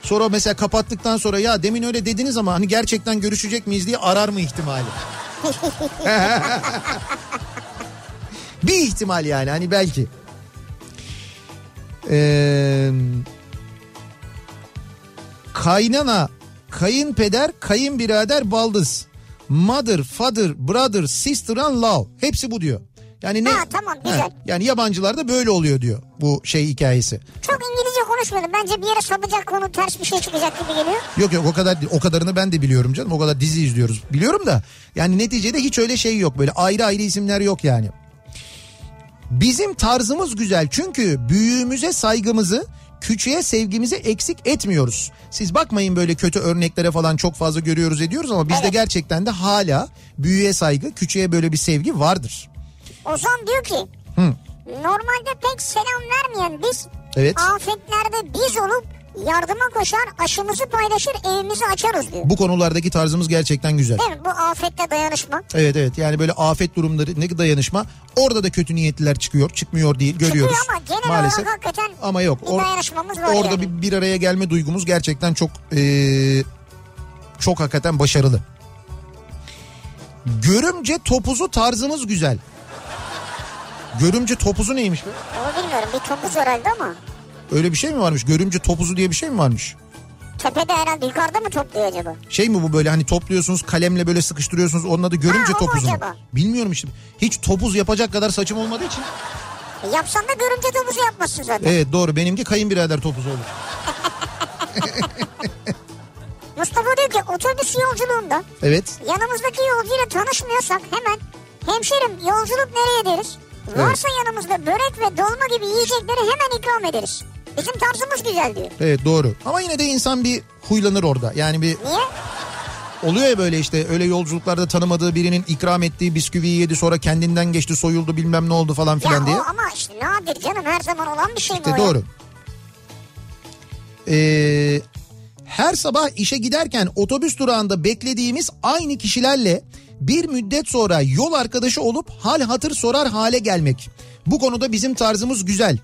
Sonra mesela kapattıktan sonra ya demin öyle dediniz ama hani gerçekten görüşecek miyiz diye arar mı ihtimali? Bir ihtimal yani hani belki. Ee, kaynana, kayınpeder, kayınbirader, baldız. Mother, father, brother, sister and love. Hepsi bu diyor. Yani ne? Ha, tamam, güzel. Ha, yani yabancılarda böyle oluyor diyor bu şey hikayesi. Çok İngilizce konuşmadım. Bence bir yere sapacak konu, ters bir şey çıkacak gibi geliyor. Yok yok, o kadar o kadarını ben de biliyorum canım. O kadar dizi izliyoruz. Biliyorum da yani neticede hiç öyle şey yok. Böyle ayrı ayrı isimler yok yani. Bizim tarzımız güzel çünkü büyüğümüze saygımızı, küçüğe sevgimizi eksik etmiyoruz. Siz bakmayın böyle kötü örneklere falan, çok fazla görüyoruz ediyoruz ama bizde evet, gerçekten de hala büyüğe saygı, küçüğe böyle bir sevgi vardır. Ozan diyor ki Hı. normalde pek selam vermeyen biz evet, afetlerde biz olup yardıma koşar, aşımızı paylaşır, evimizi açarız diyor. Bu konulardaki tarzımız gerçekten güzel. Değil mi? Bu afetle dayanışma. Evet evet, yani böyle afet durumları, ne dayanışma, orada da kötü niyetliler çıkıyor, çıkmıyor değil, görüyoruz. Çıkıyor ama genel maalesef olarak hakikaten ama yok, bir dayanışmamız var. Orada yani bir, bir araya gelme duygumuz gerçekten çok ee, çok hakikaten başarılı. Görümce topuzu tarzımız güzel. Görümce topuzu neymiş be? Onu bilmiyorum, bir topuz herhalde ama. Öyle bir şey mi varmış? Görümce topuzu diye bir şey mi varmış? Tepede herhalde, yukarıda mı topluyor acaba? Şey mi bu, böyle hani topluyorsunuz kalemle böyle sıkıştırıyorsunuz, onun adı görümce ha, topuzu mu? Bilmiyorum işte. Hiç topuz yapacak kadar saçım olmadığı için. E yapsan da görümce topuzu yapmazsın zaten. Evet doğru, benimki kayınbirader topuzu olur. Mustafa diyor ki otobüs yolculuğunda evet, yanımızdaki yolcuyla tanışmıyorsak hemen hemşerim yolculuk nereye deriz? Varsa evet, yanımızda börek ve dolma gibi yiyecekleri hemen ikram ederiz. Bizim tarzımız güzel diyor. Evet doğru. Ama yine de insan bir huylanır orada. Yani bir... Niye? Oluyor ya böyle işte, öyle yolculuklarda tanımadığı birinin ikram ettiği bisküviyi yedi, sonra kendinden geçti, soyuldu, bilmem ne oldu falan filan ya diye. Ya ama işte nadir canım, her zaman olan bir şey mi işte o? Doğru. Ee, her sabah işe giderken otobüs durağında beklediğimiz aynı kişilerle bir müddet sonra yol arkadaşı olup hal hatır sorar hale gelmek. Bu konuda bizim tarzımız güzel.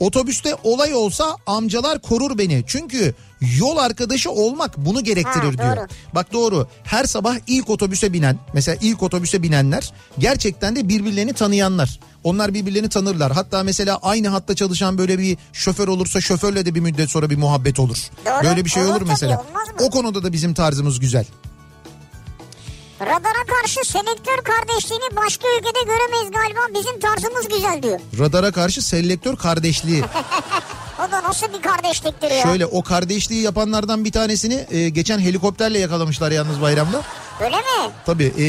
Otobüste olay olsa amcalar korur beni. Çünkü yol arkadaşı olmak bunu gerektirir ha, diyor. Doğru. Bak doğru. Her sabah ilk otobüse binen, mesela ilk otobüse binenler gerçekten de birbirlerini tanıyanlar. Onlar birbirlerini tanırlar. Hatta mesela aynı hatta çalışan böyle bir şoför olursa şoförle de bir müddet sonra bir muhabbet olur. Doğru, böyle bir şey olur, olur mesela. Tabii, o konuda da bizim tarzımız güzel. Radara karşı selektör kardeşliğini başka ülkede göremeyiz galiba, bizim tarzımız güzel diyor. Radara karşı selektör kardeşliği. O da nasıl bir kardeşliktir ya? Şöyle, o kardeşliği yapanlardan bir tanesini e, geçen helikopterle yakalamışlar yalnız bayramda. Öyle mi? Tabii e,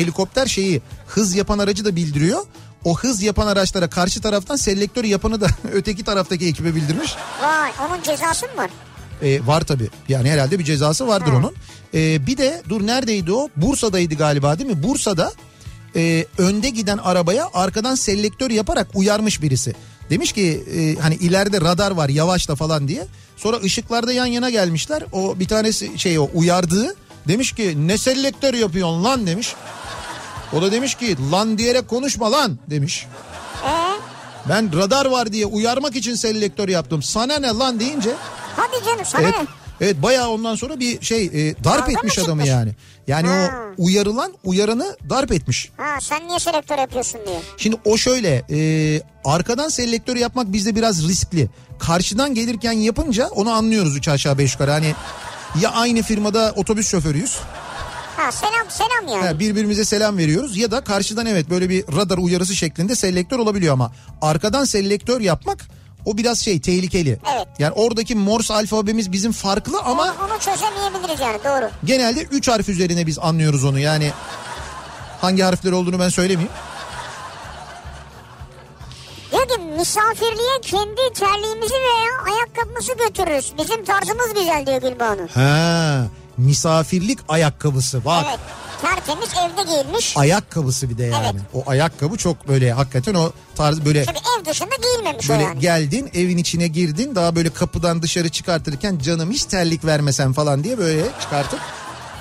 helikopter şeyi, hız yapan aracı da bildiriyor. O hız yapan araçlara karşı taraftan selektör yapanı da öteki taraftaki ekibe bildirmiş. Vay, onun cezası mı var? E, var tabii. Yani herhalde bir cezası vardır ha, onun. E, bir de dur neredeydi o? Bursa'daydı galiba değil mi? Bursa'da e, önde giden arabaya arkadan selektör yaparak uyarmış birisi. Demiş ki e, hani ileride radar var, yavaşla falan diye. Sonra ışıklarda yan yana gelmişler. O bir tanesi şey, o uyardığı demiş ki ne selektör yapıyorsun lan demiş. O da demiş ki lan diyerek konuşma lan demiş. Ee? Ben radar var diye uyarmak için selektör yaptım. Sana ne lan deyince... Hadi canım sana evet, ne? Evet bayağı ondan sonra bir şey e, darp Dalga etmiş adamı yani. Yani ha, o uyarılan uyaranı darp etmiş. Ha, sen niye selektör yapıyorsun diye. Şimdi o şöyle e, arkadan selektör yapmak bizde biraz riskli. Karşıdan gelirken yapınca onu anlıyoruz üç aşağı beş yukarı. Hani ya aynı firmada otobüs şoförüyüz. Ha, selam selam yani. Ha, birbirimize selam veriyoruz ya da karşıdan evet böyle bir radar uyarısı şeklinde selektör olabiliyor ama arkadan selektör yapmak... O biraz şey, tehlikeli. Evet. Yani oradaki Morse alfabemiz bizim farklı ama... Onu, onu çözemeyebiliriz yani, doğru. Genelde üç harf üzerine biz anlıyoruz onu yani. Hangi harfler olduğunu ben söylemeyeyim. Diyor ki misafirliğe kendi terliğimizi veya ayakkabımızı götürürüz. Bizim tarzımız güzel diyor Gülbanu. Ha, misafirlik ayakkabısı bak. Evet. Tertemiz, evde giyilmiş. Ayakkabısı bir de yani. Evet. O ayakkabı çok böyle hakikaten o tarz böyle. Tabii ev dışında giyilmemiş böyle o yani. Geldin evin içine girdin, daha böyle kapıdan dışarı çıkartırken canım hiç terlik vermesen falan diye böyle çıkartıp.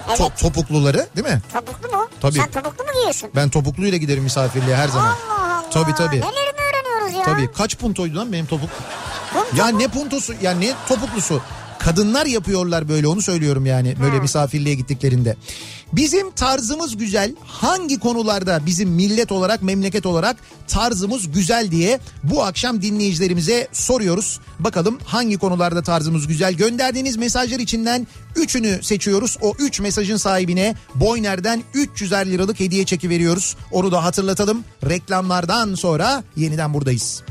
Evet. Top, topukluları değil mi? Topuklu mu? Tabii. Sen topuklu mu giyiyorsun? Ben topukluyla giderim misafirliğe her zaman. Allah Allah. Tabii tabii. Nelerini öğreniyoruz ya. Tabii kaç puntoydu lan benim topuk? Punto ya mu? Ne puntosu ya, ne topuklusu? Kadınlar yapıyorlar böyle, onu söylüyorum yani böyle misafirliğe gittiklerinde. Bizim tarzımız güzel, hangi konularda bizim millet olarak, memleket olarak tarzımız güzel diye bu akşam dinleyicilerimize soruyoruz. Bakalım hangi konularda tarzımız güzel? Gönderdiğiniz mesajlar içinden üçünü seçiyoruz. O üç mesajın sahibine Boyner'den üç yüzer liralık hediye çeki veriyoruz. Onu da hatırlatalım. Reklamlardan sonra yeniden buradayız.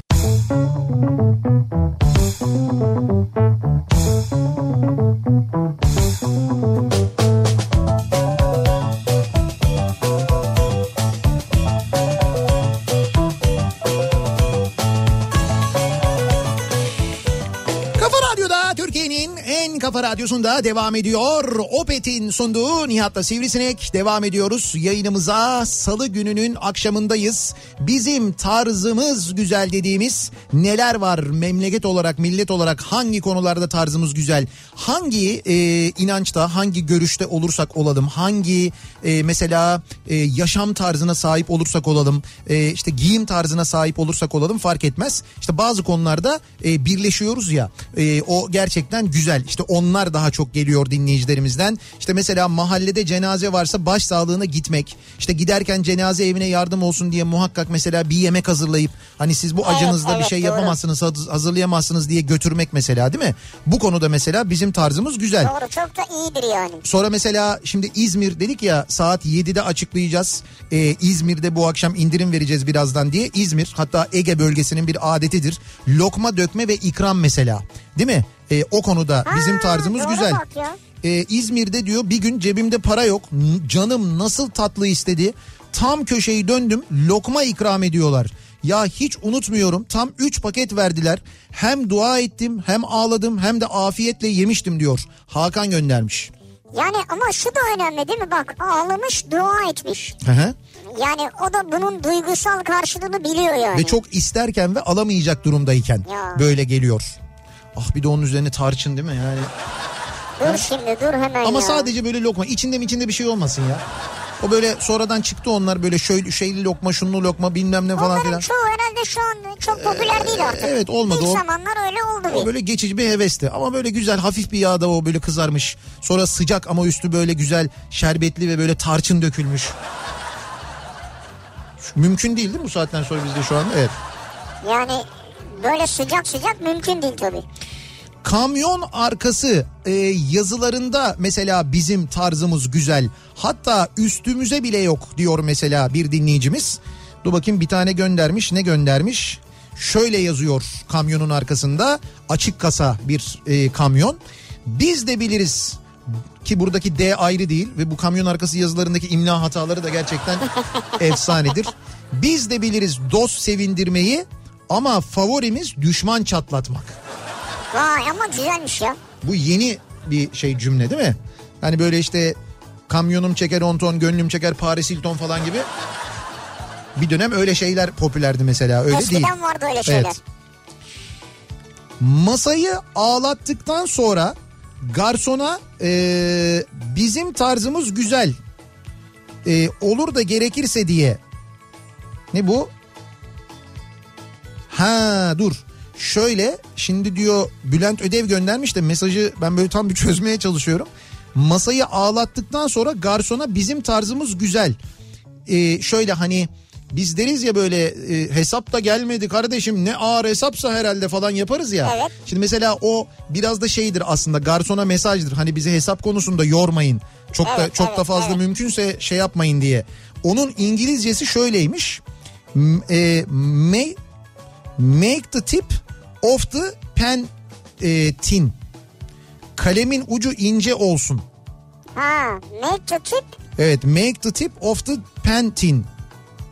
Kafa Radyosu'nda devam ediyor. Opet'in sunduğu Nihat'la Sivrisinek. Devam ediyoruz yayınımıza. Salı gününün akşamındayız. Bizim tarzımız güzel dediğimiz neler var? Memleket olarak, millet olarak hangi konularda tarzımız güzel? Hangi e, inançta, hangi görüşte olursak olalım, hangi e, mesela e, yaşam tarzına sahip olursak olalım, e, işte giyim tarzına sahip olursak olalım fark etmez. İşte bazı konularda e, birleşiyoruz ya. E, o gerçekten güzel. İşte onlar daha çok geliyor dinleyicilerimizden. İşte mesela mahallede cenaze varsa başsağlığına gitmek. İşte giderken cenaze evine yardım olsun diye muhakkak mesela bir yemek hazırlayıp, hani siz bu acınızda evet, evet, bir şey yapamazsınız, doğru, hazırlayamazsınız diye götürmek mesela, değil mi? Bu konuda mesela bizim tarzımız güzel. Doğru, çok da iyidir yani. Sonra mesela şimdi İzmir dedik ya, saat yedide açıklayacağız. Ee, İzmir'de bu akşam indirim vereceğiz birazdan diye. İzmir, hatta Ege bölgesinin bir adetidir. Lokma dökme ve ikram mesela, değil mi? E, o konuda ha, bizim tarzımız güzel. E, İzmir'de diyor, bir gün cebimde para yok, canım nasıl tatlı istedi, tam köşeyi döndüm, lokma ikram ediyorlar. Ya hiç unutmuyorum, tam üç paket verdiler, hem dua ettim hem ağladım hem de afiyetle yemiştim diyor. Hakan göndermiş. Yani ama şu da önemli değil mi, bak ağlamış, dua etmiş. Hı hı. Yani o da bunun duygusal karşılığını biliyor yani. Ve çok isterken ve alamayacak durumdayken ya, böyle geliyor. Ah bir de onun üzerine tarçın değil mi yani? Dur şimdi, dur hemen. Ama ya, sadece böyle lokma, içinde mi içinde bir şey olmasın ya. O böyle sonradan çıktı, onlar böyle şöyle şeyli lokma, şunlu lokma, bilmem ne falan filan. Çoğu herhalde şu an çok popüler ee, değil artık. Evet, olmadı. İlk o zamanlar öyle oldu. O böyle geçici bir hevesti ama böyle güzel hafif bir yağda o böyle kızarmış. Sonra sıcak ama üstü böyle güzel şerbetli ve böyle tarçın dökülmüş. Mümkün değil değil mi bu saatten sonra bizde şu an? Evet. Yani böyle sıcak sıcak mümkün değil tabii. Kamyon arkası e, yazılarında mesela bizim tarzımız güzel. Hatta üstümüze bile yok diyor mesela bir dinleyicimiz. Dur bakayım, bir tane göndermiş. Ne göndermiş? Şöyle yazıyor kamyonun arkasında. Açık kasa bir e, kamyon. Biz de biliriz ki buradaki D ayrı değil ve bu kamyon arkası yazılarındaki imla hataları da gerçekten efsanedir. Biz de biliriz dost sevindirmeyi, ama favorimiz düşman çatlatmak. Vay, ama güzelmiş ya. Bu yeni bir şey cümle değil mi? Hani böyle işte kamyonum çeker on ton, gönlüm çeker Paris Hilton falan gibi. Bir dönem öyle şeyler popülerdi mesela, öyle eskiden değil. Eskiden vardı öyle şeyler. Evet. Masayı ağlattıktan sonra garsona ee, bizim tarzımız güzel e, olur da gerekirse diye. Ne bu? Ha dur şöyle şimdi diyor, Bülent Ödev göndermiş de mesajı ben böyle tam bir çözmeye çalışıyorum. Masayı ağlattıktan sonra garsona bizim tarzımız güzel. Ee, şöyle hani biz deriz ya böyle e, hesap da gelmedi kardeşim, ne ağır hesapsa herhalde falan yaparız ya. Evet. Şimdi mesela o biraz da şeydir aslında, garsona mesajdır. Hani bizi hesap konusunda yormayın. Çok evet, da çok evet, da fazla evet, mümkünse şey yapmayın diye. Onun İngilizcesi şöyleymiş. E, may Make the tip of the pen e, tin. Kalemin ucu ince olsun. Ha, make the tip. Evet, make the tip of the pen tin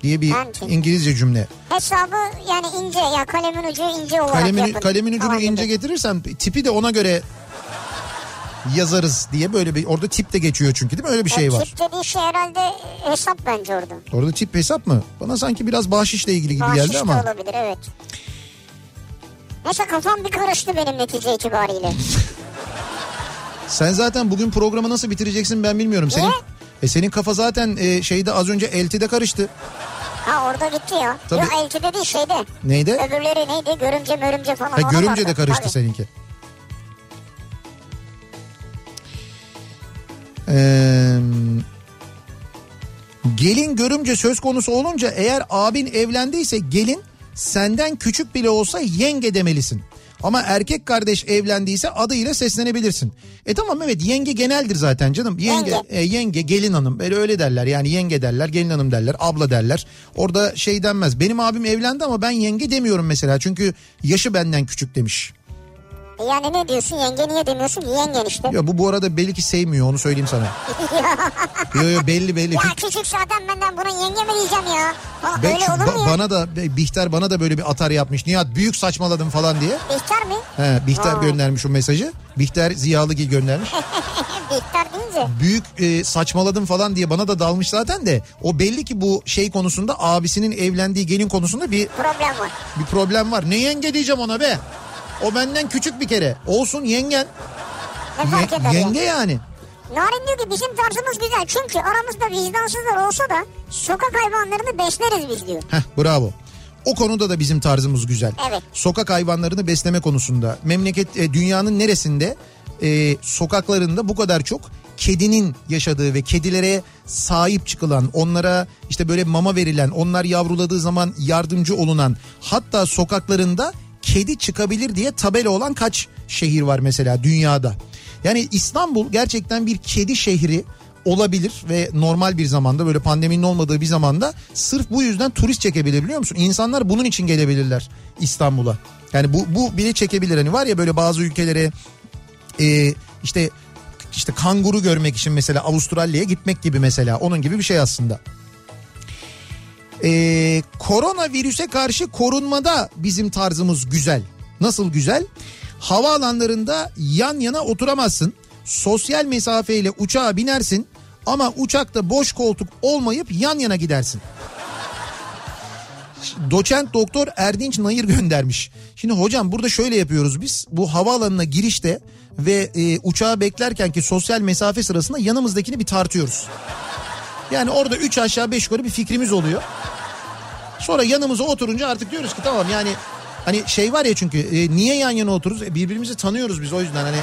diye bir pen, tin. İngilizce cümle. Hesabı yani ince ya, kalemin ucu ince olarak kalemin, yapın. Kalemin ucunu tamam, ince getirirsem tipi de ona göre yazarız diye böyle bir, orada tip de geçiyor çünkü değil mi, öyle bir şey var. Tip dediği şey herhalde hesap bence orada. Orada tip hesap mı? Bana sanki biraz bahşişle ilgili gibi bahşiş geldi ama. Bahşiş de olabilir evet. Neyse, kafam bir karıştı benim netice itibariyle. Sen zaten bugün programı nasıl bitireceksin ben bilmiyorum. Senin, e senin kafa zaten e, şeyde az önce eltide karıştı. Ha orada gitti ya. Tabii. Yok eltide değil şeyde. Neydi? Öbürleri neydi? Görümce mörümce falan. Ha, görümce de karıştı tabii, seninki. Ee, gelin görümce söz konusu olunca eğer abin evlendiyse gelin senden küçük bile olsa yenge demelisin. Ama erkek kardeş evlendiyse adıyla seslenebilirsin. E tamam evet, yenge geneldir zaten canım. Yenge, yenge. E, yenge, gelin hanım, böyle öyle derler. Yani yenge derler, gelin hanım derler, abla derler. Orada şey denmez. Benim abim evlendi ama ben yenge demiyorum mesela. Çünkü yaşı benden küçük demiş. Yani ne diyorsun, yenge niye demiyorsun ki, yengen işte. Ya bu bu arada belli ki sevmiyor, onu söyleyeyim sana. Yo yo belli belli. Ya küçük zaten benden, buna yenge mi diyeceğim ya? Ba- Öyle olur ba- mu ya? Bana da Bihter bana da böyle bir atar yapmış. Nihat büyük saçmaladım falan diye. Bihter mi? He, Bihter ha. Göndermiş o mesajı. Bihter Ziyalıgil göndermiş. Bihter deyince. Büyük e, saçmaladım falan diye bana da dalmış zaten de. O belli ki bu şey konusunda, abisinin evlendiği gelin konusunda bir problem var. Bir problem var. Ne yenge diyeceğim ona be? O benden küçük bir kere. Olsun yengen. Ye- yenge yani. Narin diyor ki bizim tarzımız güzel. Çünkü aramızda vicdansızlar olsa da sokak hayvanlarını besleriz biz diyor. Heh, bravo. O konuda da bizim tarzımız güzel. Evet. Sokak hayvanlarını besleme konusunda. Memleket e, dünyanın neresinde e, sokaklarında bu kadar çok kedinin yaşadığı ve kedilere sahip çıkılan, onlara işte böyle mama verilen, onlar yavruladığı zaman yardımcı olunan, hatta sokaklarında kedi çıkabilir diye tabela olan kaç şehir var mesela dünyada? Yani İstanbul gerçekten bir kedi şehri olabilir ve normal bir zamanda, böyle pandeminin olmadığı bir zamanda sırf bu yüzden turist çekebilir, biliyor musun? İnsanlar bunun için gelebilirler İstanbul'a. Yani bu bu bile çekebilir. Hani var ya böyle bazı ülkelere e, işte işte kanguru görmek için mesela Avustralya'ya gitmek gibi, mesela onun gibi bir şey aslında. Ee, koronavirüse karşı korunmada bizim tarzımız güzel. Nasıl güzel? Havaalanlarında yan yana oturamazsın. Sosyal mesafeyle uçağa binersin ama uçakta boş koltuk olmayıp yan yana gidersin. Doçent Doktor Erdinç Nayır göndermiş. Şimdi hocam burada şöyle yapıyoruz biz. Bu havaalanına girişte ve e, uçağı beklerken ki sosyal mesafe sırasında yanımızdakini bir tartıyoruz. Yani orada üç aşağı beş yukarı bir fikrimiz oluyor. Sonra yanımıza oturunca artık diyoruz ki tamam, yani hani şey var ya, çünkü e, niye yan yana otururuz? E, birbirimizi tanıyoruz biz, o yüzden hani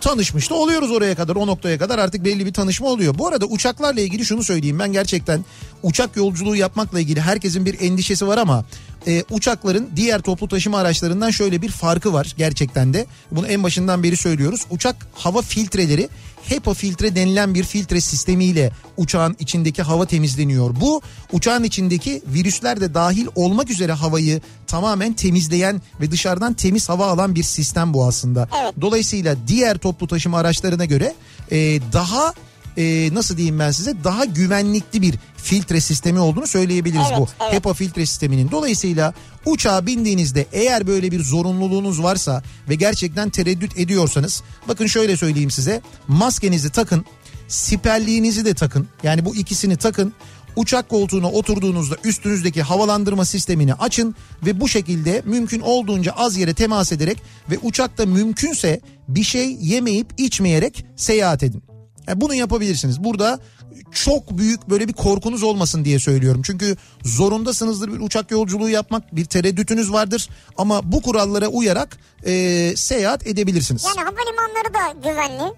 tanışmış da oluyoruz oraya kadar, o noktaya kadar artık belli bir tanışma oluyor. Bu arada uçaklarla ilgili şunu söyleyeyim, ben gerçekten uçak yolculuğu yapmakla ilgili herkesin bir endişesi var ama e, uçakların diğer toplu taşıma araçlarından şöyle bir farkı var gerçekten de. Bunu en başından beri söylüyoruz. Uçak hava filtreleri, HEPA filtre denilen bir filtre sistemiyle uçağın içindeki hava temizleniyor. Bu uçağın içindeki virüsler de dahil olmak üzere havayı tamamen temizleyen ve dışarıdan temiz hava alan bir sistem bu aslında. Evet. Dolayısıyla diğer toplu taşıma araçlarına göre e, daha e, nasıl diyeyim ben size, daha güvenlikli bir filtre sistemi olduğunu söyleyebiliriz, evet, bu evet. HEPA filtre sisteminin. Dolayısıyla uçağa bindiğinizde eğer böyle bir zorunluluğunuz varsa ve gerçekten tereddüt ediyorsanız, bakın şöyle söyleyeyim size, maskenizi takın, siperliğinizi de takın, yani bu ikisini takın. Uçak koltuğuna oturduğunuzda üstünüzdeki havalandırma sistemini açın ve bu şekilde mümkün olduğunca az yere temas ederek ve uçakta mümkünse bir şey yemeyip içmeyerek seyahat edin. Yani bunu yapabilirsiniz. Burada çok büyük böyle bir korkunuz olmasın diye söylüyorum. Çünkü zorundasınızdır bir uçak yolculuğu yapmak, bir tereddütünüz vardır. Ama bu kurallara uyarak e, seyahat edebilirsiniz. Yani havalimanları da güvenli.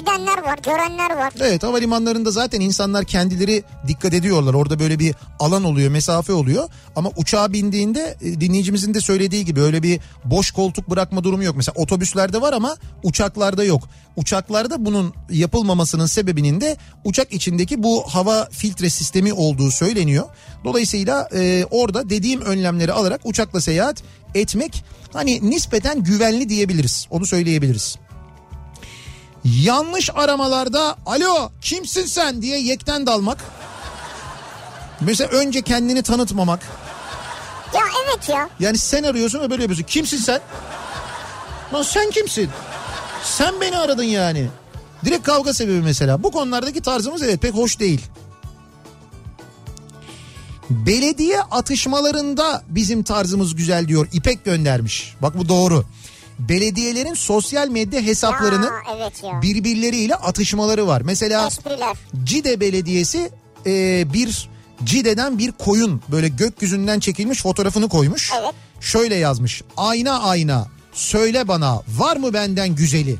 Gidenler var, görenler var. Evet, havalimanlarında zaten insanlar kendileri dikkat ediyorlar. Orada böyle bir alan oluyor, mesafe oluyor. Ama uçağa bindiğinde dinleyicimizin de söylediği gibi öyle bir boş koltuk bırakma durumu yok. Mesela otobüslerde var ama uçaklarda yok. Uçaklarda bunun yapılmamasının sebebinin de uçak içindeki bu hava filtre sistemi olduğu söyleniyor. Dolayısıyla e, orada dediğim önlemleri alarak uçakla seyahat etmek hani nispeten güvenli diyebiliriz. Onu söyleyebiliriz. Yanlış aramalarda "Alo, kimsin sen?" diye yekten dalmak. Mesela önce kendini tanıtmamak. Ya evet ya. Yani sen arıyorsun ve böyle yapıyorsun. "Kimsin sen? Lan sen kimsin? Sen beni aradın yani." Direkt kavga sebebi mesela. Bu konulardaki tarzımız evet pek hoş değil. Belediye atışmalarında bizim tarzımız güzel diyor. İpek göndermiş. Bak bu doğru. Belediyelerin sosyal medya hesaplarının ya, evet ya. birbirleriyle atışmaları var. Mesela Espriler. Cide Belediyesi e, bir Cide'den bir koyun böyle gökyüzünden çekilmiş fotoğrafını koymuş. Evet. Şöyle yazmış. "Ayna ayna söyle bana, var mı benden güzeli?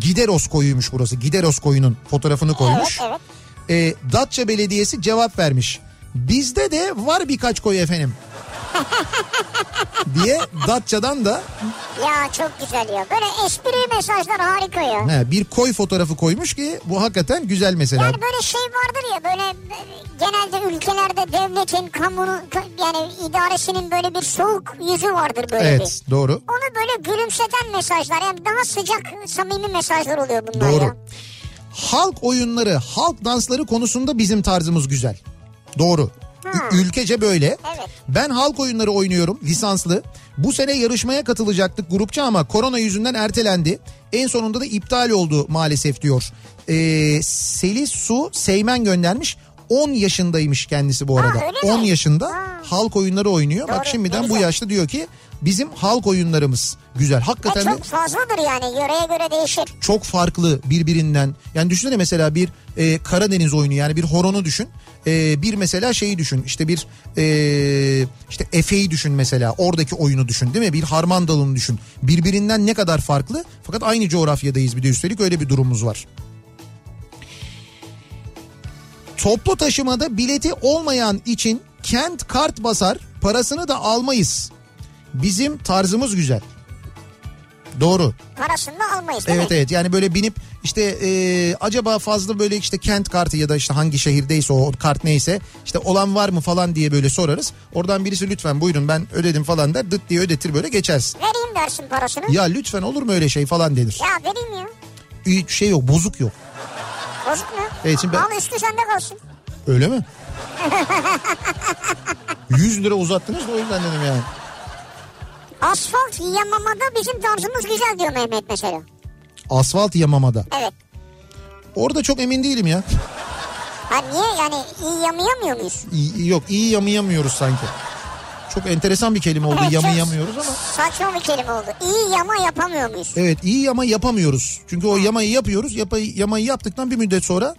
Gideros koyuymuş burası. Gideros koyunun fotoğrafını koymuş. Evet, evet. E, Datça Belediyesi cevap vermiş. Bizde de var birkaç koyu efendim. diye Datça'dan da. Ya çok güzel ya. Böyle espri mesajlar harika ya. He, bir koy fotoğrafı koymuş ki bu hakikaten güzel mesela. Yani böyle şey vardır ya, böyle genelde ülkelerde devletin, kamunun, yani idaresinin böyle bir soğuk yüzü vardır böyle. Evet, bir. Doğru. Onu böyle gülümseten mesajlar, yani daha sıcak samimi mesajlar oluyor bunlar. Doğru. Ya. Halk oyunları, halk dansları konusunda bizim tarzımız güzel. Doğru. Ü- ülkece böyle. Evet. Ben halk oyunları oynuyorum lisanslı. Bu sene yarışmaya katılacaktık grupça ama korona yüzünden ertelendi. En sonunda da iptal oldu maalesef diyor. Ee, Selis Su Seymen göndermiş. on yaşındaymış kendisi bu arada. Aa, on mi? Yaşında Aa. halk oyunları oynuyor. Doğru, bak şimdiden bu yaşta diyor ki bizim halk oyunlarımız güzel. Hakikaten e çok fazladır yani, yöreye göre değişir. Çok farklı birbirinden. Yani düşünsene mesela bir e, Karadeniz oyunu, yani bir horonu düşün. E, bir mesela şeyi düşün, işte bir e, işte Efe'yi düşün mesela, oradaki oyunu düşün değil mi? Bir harman dalını düşün. Birbirinden ne kadar farklı, fakat aynı coğrafyadayız bir de üstelik, öyle bir durumumuz var. Toplu taşımada bileti olmayan için kent kart basar, parasını da almayız. Bizim tarzımız güzel. Doğru. Parasını da almayız değil mi? Evet evet, yani böyle binip işte e, acaba fazla böyle işte kent kartı ya da işte hangi şehirdeyse o kart neyse işte olan var mı falan diye böyle sorarız. Oradan birisi lütfen buyurun ben ödedim falan der, dıt diye ödetir, böyle geçersin. Vereyim dersin parasını. Ya lütfen olur mu öyle şey falan denir. Ya vereyim ya. Hiç şey yok, bozuk yok. Bozuk mu? Evet, şimdi ben... Al üstü sende kalsın. Öyle mi? yüz lira uzattınız da o yüzden dedim yani. Asfalt yamamada bizim tarzımız güzel diyor Mehmet mesela. Asfalt yamamada? Evet. Orada çok emin değilim ya. Ha niye yani, iyi yamayamıyor muyuz? İyi, yok iyi yamayamıyoruz sanki. Çok enteresan bir kelime oldu, evet, yamayamıyoruz ama. Saçma bir kelime oldu. İyi yama yapamıyor muyuz? Evet, iyi yama yapamıyoruz. Çünkü o yamayı yapıyoruz. Yapa, yamayı yaptıktan bir müddet sonra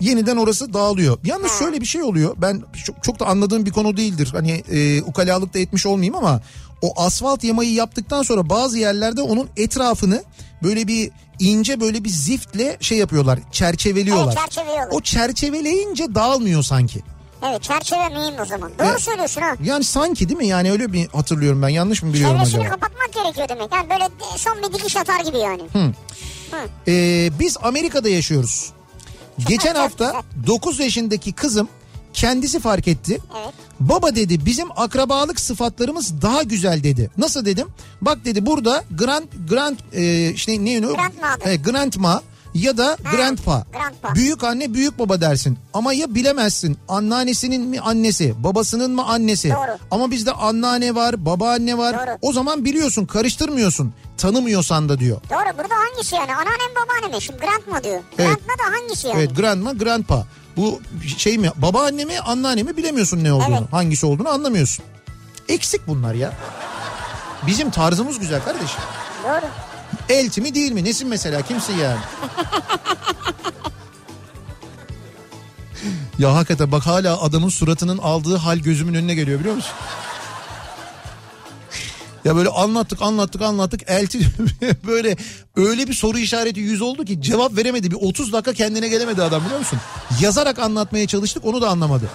yeniden orası dağılıyor. Yalnız şöyle bir şey oluyor. Ben çok, çok da anladığım bir konu değildir. Hani e, ukalalık da etmiş olmayayım ama o asfalt yamayı yaptıktan sonra bazı yerlerde onun etrafını böyle bir ince böyle bir ziftle şey yapıyorlar. Çerçeveliyorlar. Evet, çerçeveliyorlar. O çerçeveleyince dağılmıyor sanki. Evet, çerçeve miyim o zaman? Doğru ya, söylüyorsun ha. Yani sanki değil mi? Yani öyle bir hatırlıyorum ben. Yanlış mı biliyorum çevresini acaba? Çevresini kapatmak gerekiyor demek. Yani böyle son bir dikiş atar gibi yani. Hı. Hı. Ee, biz Amerika'da yaşıyoruz. Geçen hafta dokuz yaşındaki kızım kendisi fark etti. Evet. Baba dedi, bizim akrabalık sıfatlarımız daha güzel dedi. Nasıl dedim? Bak dedi, burada grand grand e, işte ne diyor? E, grandma ya da ha, grandpa. grandpa. Büyük anne, büyük baba dersin. Ama ya bilemezsin. Anneannesinin mi annesi, babasının mı annesi? Doğru. Ama bizde anneanne var, babaanne var. Doğru. O zaman biliyorsun, karıştırmıyorsun. Tanımıyorsan da diyor. Doğru, burada hangisi yani? Anneannem, babaannem. Şimdi grandma diyor. Evet. Grandma da hangisi yani? Evet, grandma, grandpa. Bu şey mi? Babaanne mi, anneanne mi bilemiyorsun ne olduğunu. Evet. Hangisi olduğunu anlamıyorsun. Eksik bunlar ya. Bizim tarzımız güzel kardeşim. Doğru. Elti mi değil mi? Nesin mesela? Kimsin yani? Ya hakikaten bak, hala adamın suratının aldığı hal gözümün önüne geliyor biliyor musun? Ya böyle anlattık anlattık anlattık elti böyle öyle bir soru işareti yüz oldu ki cevap veremedi. Bir otuz dakika kendine gelemedi adam biliyor musun? Yazarak anlatmaya çalıştık, onu da anlamadı.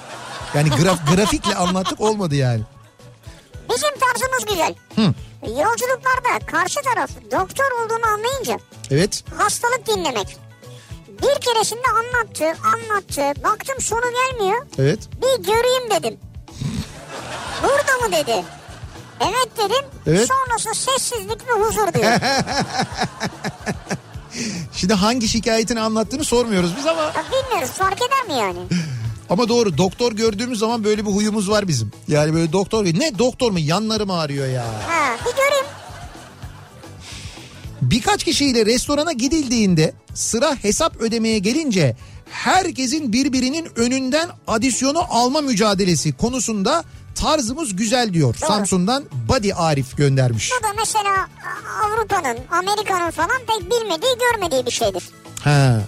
Yani graf, grafikle anlattık, olmadı yani. Bizim tarzımız güzel. Hı. Yolculuklarda karşı taraf doktor olduğunu anlayınca, evet, hastalık dinlemek. Bir keresinde anlattı anlattı baktım sonu gelmiyor. Evet. Bir göreyim dedim. Burada mı dedi. Evet dedim. Evet. Sonrası sessizlik ve huzur diyor. Şimdi hangi şikayetini anlattığını sormuyoruz biz ama. Ya bilmiyoruz, fark eder mi yani? Ama doğru, doktor gördüğümüz zaman böyle bir huyumuz var bizim. Yani böyle doktor, ne doktor mu, yanlarım ağrıyor ya. Ha, bir göreyim. Birkaç kişiyle restorana gidildiğinde sıra hesap ödemeye gelince herkesin birbirinin önünden adisyonu alma mücadelesi konusunda tarzımız güzel diyor. Doğru. Samsun'dan Badi Arif göndermiş. Bu da mesela Avrupa'nın, Amerika'nın falan pek bilmediği, görmediği bir şeydir. Ha.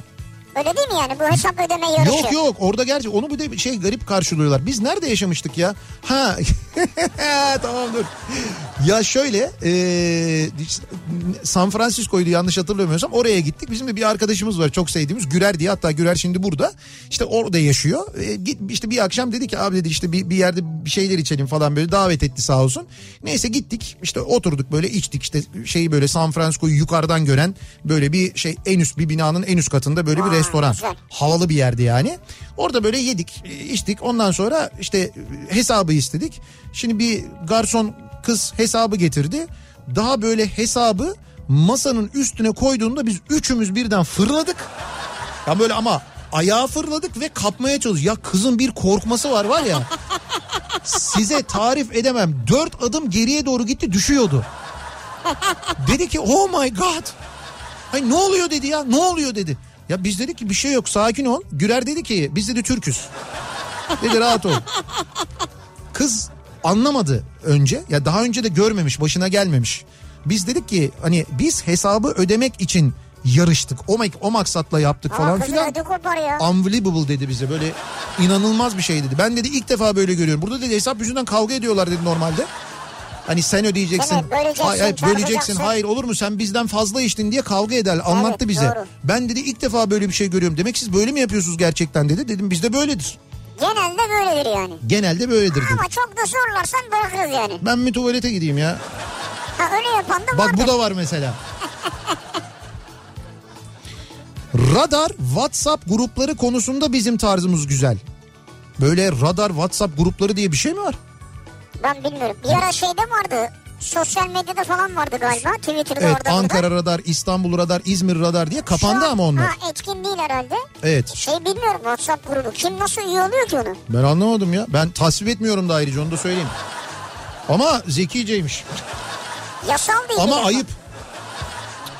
Öyle değil mi yani, bu hesap ödeme yarışı? Yok yok, orada gerçi onu bir de şey garip karşılıyorlar. Biz nerede yaşamıştık ya? Ha Tamamdır. Ya şöyle e, San Francisco'ydu yanlış hatırlamıyorsam, oraya gittik. Bizim de bir arkadaşımız var çok sevdiğimiz, Gürer diye, hatta Gürer şimdi burada, işte orada yaşıyor. E, işte bir akşam dedi ki abi dedi işte bir, bir yerde bir şeyler içelim falan, böyle davet etti sağ olsun. Neyse gittik işte oturduk böyle içtik işte şeyi böyle San Francisco'yu yukarıdan gören böyle bir şey, en üst bir binanın en üst katında böyle bir Aa, restoran. Güzel. Havalı bir yerdi yani. Orada böyle yedik içtik, ondan sonra işte hesabı istedik. Şimdi bir garson kız hesabı getirdi. Daha böyle hesabı masanın üstüne koyduğunda biz üçümüz birden fırladık. Ya böyle ama ayağa fırladık ve kapmaya çalışıyoruz. Ya kızın bir korkması var var ya. Size tarif edemem. Dört adım geriye doğru gitti, düşüyordu. Dedi ki oh my god. Ay ne oluyor dedi ya, ne oluyor dedi. Ya biz dedik ki bir şey yok, sakin ol. Gürer dedi ki biz dedi Türküz. Dedi rahat ol. Kız anlamadı önce, ya daha önce de görmemiş, başına gelmemiş. Biz dedik ki hani biz hesabı ödemek için yarıştık, o, mak- o maksatla yaptık Aa, falan filan. Unbelievable dedi bize, böyle inanılmaz bir şey dedi. Ben dedi ilk defa böyle görüyorum. Burada dedi hesap yüzünden kavga ediyorlar dedi normalde. Hani sen ödeyeceksin, evet, böleceksin, hayır, hayır, böleceksin. Hayır olur mu sen bizden fazla içtin diye kavga ederler. Evet, anlattı bize. Doğru. Ben dedi ilk defa böyle bir şey görüyorum. Demek siz böyle mi yapıyorsunuz gerçekten dedi. Dedim bizde böyledir. Genelde böyledir yani. Genelde böyledir. Ama dedi. Çok da zorlarsan bırakırız yani. Ben mi tuvalete gideyim ya? Ha, öyle yapan da var. Bak bu da var mesela. Radar WhatsApp grupları konusunda bizim tarzımız güzel. Böyle radar WhatsApp grupları diye bir şey mi var? Ben bilmiyorum. Bir ara şeyde vardı. Sosyal medyada falan vardı galiba. Twitter'da evet, orada. Ankara burada. Radar, İstanbul Radar, İzmir Radar diye kapandı an, ama onlar. Ha, etkin değil herhalde. Evet. Şey bilmiyorum WhatsApp grubu. Kim nasıl üye oluyor ki onu? Ben anlamadım ya. Ben tasvip etmiyorum da ayrıca, onu da söyleyeyim. Ama zekiceymiş. Yasal değil. Ama yani. Ayıp.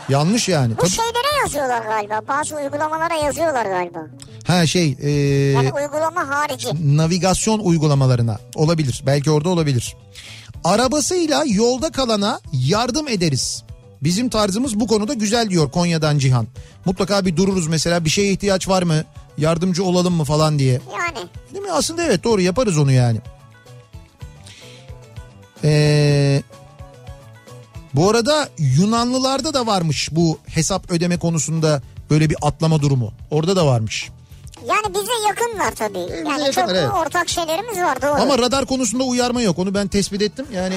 Yanlış yani. Bu Tabii. şeylere yazıyorlar galiba. Bazı uygulamalara yazıyorlar galiba. Ha şey. Ee, yani uygulama harici. Navigasyon uygulamalarına olabilir. Belki orada olabilir. Arabasıyla yolda kalana yardım ederiz. Bizim tarzımız bu konuda güzel diyor Konya'dan Cihan. Mutlaka bir dururuz mesela, bir şeye ihtiyaç var mı? Yardımcı olalım mı falan diye. Yani. Değil mi? Aslında evet doğru, yaparız onu yani. Eee... Bu arada Yunanlılarda da varmış bu hesap ödeme konusunda böyle bir atlama durumu. Orada da varmış. Yani bize yakınlar tabii. E, bize yani yakınlar, çok evet. Ortak şeylerimiz var doğru. Ama radar konusunda uyarma yok. Onu ben tespit ettim. Yani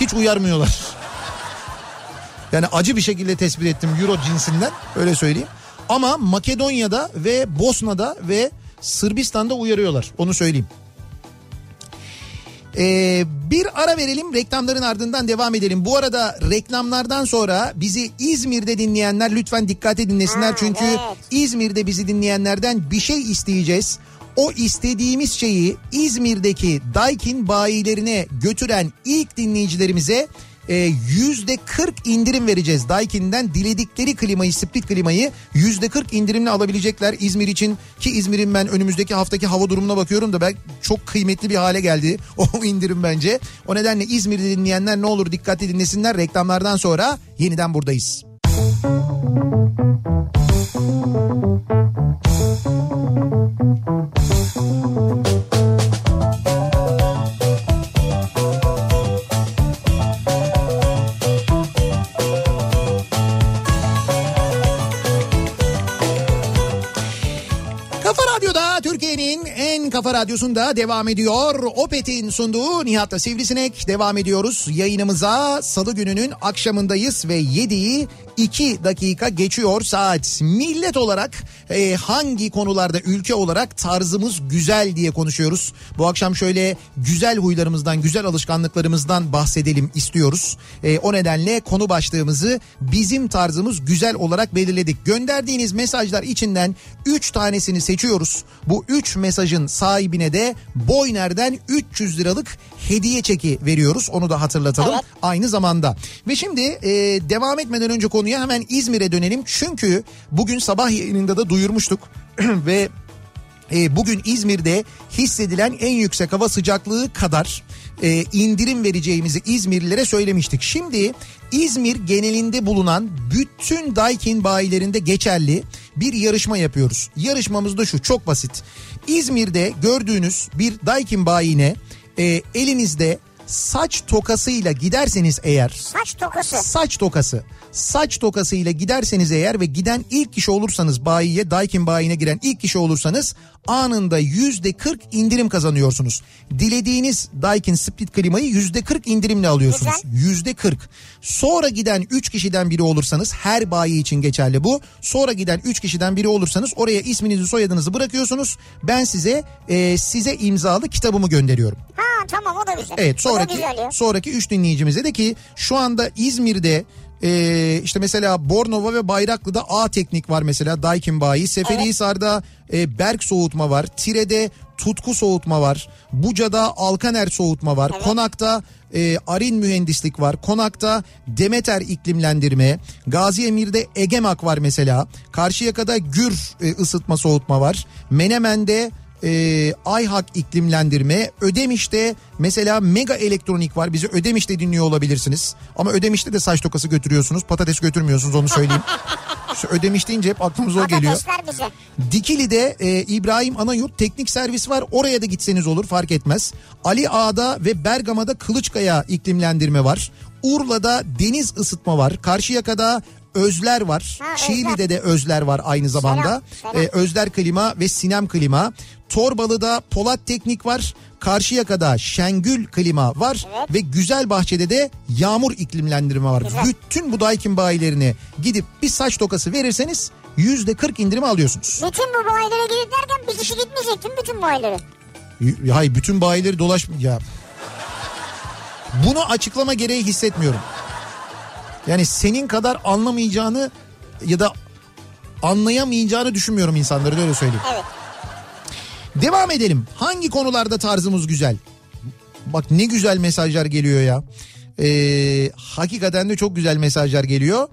hiç uyarmıyorlar. Yani acı bir şekilde tespit ettim Euro cinsinden, öyle söyleyeyim. Ama Makedonya'da ve Bosna'da ve Sırbistan'da uyarıyorlar. Onu söyleyeyim. Ee, bir ara verelim, reklamların ardından devam edelim. Bu arada reklamlardan sonra bizi İzmir'de dinleyenler lütfen dikkate dinlesinler. Aa, çünkü evet. İzmir'de bizi dinleyenlerden bir şey isteyeceğiz. O istediğimiz şeyi İzmir'deki Daikin bayilerine götüren ilk dinleyicilerimize yüzde kırk indirim vereceğiz. Daikin'den diledikleri klimayı, split klimayı yüzde kırk indirimle alabilecekler İzmir için. Ki İzmir'in ben önümüzdeki haftaki hava durumuna bakıyorum da ben çok kıymetli bir hale geldi o indirim bence. O nedenle İzmir'de dinleyenler ne olur dikkatli dinlesinler. Reklamlardan sonra yeniden buradayız. Kafa Radyosu'nda devam ediyor. Opet'in sunduğu Nihat'la Sivrisinek, devam ediyoruz. Yayınımıza salı gününün akşamındayız ve yediği iki dakika geçiyor saat. Millet olarak e, hangi konularda, ülke olarak tarzımız güzel diye konuşuyoruz. Bu akşam şöyle güzel huylarımızdan, güzel alışkanlıklarımızdan bahsedelim istiyoruz. E, o nedenle konu başlığımızı bizim tarzımız güzel olarak belirledik. Gönderdiğiniz mesajlar içinden üç tanesini seçiyoruz. Bu üç mesajın sahibine de Boyner'den üç yüz liralık hediye çeki veriyoruz. Onu da hatırlatalım evet. Aynı zamanda. Ve şimdi e, devam etmeden önce konuya hemen İzmir'e dönelim. Çünkü bugün sabah yayınında da duyurmuştuk ve e, bugün İzmir'de hissedilen en yüksek hava sıcaklığı kadar e, indirim vereceğimizi İzmirlilere söylemiştik. Şimdi İzmir genelinde bulunan bütün Daikin bayilerinde geçerli bir yarışma yapıyoruz. Yarışmamız da şu, çok basit. İzmir'de gördüğünüz bir Daikin bayine e, elinizde saç tokasıyla giderseniz eğer... Saç tokası. Saç tokası. Saç tokasıyla giderseniz eğer ve giden ilk kişi olursanız bayiye, Daikin bayine giren ilk kişi olursanız anında yüzde kırk indirim kazanıyorsunuz. Dilediğiniz Daikin Split klimayı yüzde kırk indirimle alıyorsunuz. Yüzde kırk. Sonra giden üç kişiden biri olursanız, her bayi için geçerli bu. Sonra giden üç kişiden biri olursanız oraya isminizi, soyadınızı bırakıyorsunuz. Ben size e, size imzalı kitabımı gönderiyorum. Ha tamam, o da güzel. Evet, sonraki sonraki üç dinleyicimize de ki şu anda İzmir'de Ee, işte mesela Bornova ve Bayraklı'da A Teknik var mesela, Daikin bayi. Seferihisar'da e, Berk soğutma var. Tire'de Tutku soğutma var. Buca'da Alkaner soğutma var. Evet. Konak'ta e, Arin mühendislik var. Konak'ta Demeter iklimlendirme. Gazi Emir'de Egemak var mesela. Karşıyaka'da Gür e, ısıtma soğutma var. Menemen'de E, Ayhak iklimlendirme, Ödemiş'te mesela Mega Elektronik var. Bizi Ödemiş'te dinliyor olabilirsiniz. Ama Ödemiş'te de saç tokası götürüyorsunuz. Patates götürmüyorsunuz, onu söyleyeyim. Ödemiş deyince hep aklımıza o geliyor. Dikili'de e, İbrahim Anayurt teknik servis var. Oraya da gitseniz olur, fark etmez. Ali Ağa'da ve Bergama'da Kılıçkaya iklimlendirme var. Urla'da Deniz ısıtma var. Karşıyaka'da Özler var. Ha, Çiğli'de de Özler var aynı zamanda. Selam, selam. Ee, Özler klima ve Sinem klima. Torbalı'da Polat Teknik var. Karşıyaka'da Şengül klima var. Evet. Ve Güzelbahçe'de de Yağmur iklimlendirme var. Güzel. Bütün bu Daikin bayilerine gidip bir saç tokası verirseniz yüzde kırk indirimi alıyorsunuz. Bütün bu bayilere gidip derken bir kişi gitmeyecek değil mi bütün bayilere? Y- Hayır, bütün bayileri dolaşmıyor. Bunu açıklama gereği hissetmiyorum. Yani senin kadar anlamayacağını ya da anlayamayacağını düşünmüyorum insanları, öyle söyleyeyim. Evet. Devam edelim. Hangi konularda tarzımız güzel? Bak ne güzel mesajlar geliyor ya. Ee, hakikaten de çok güzel mesajlar geliyor.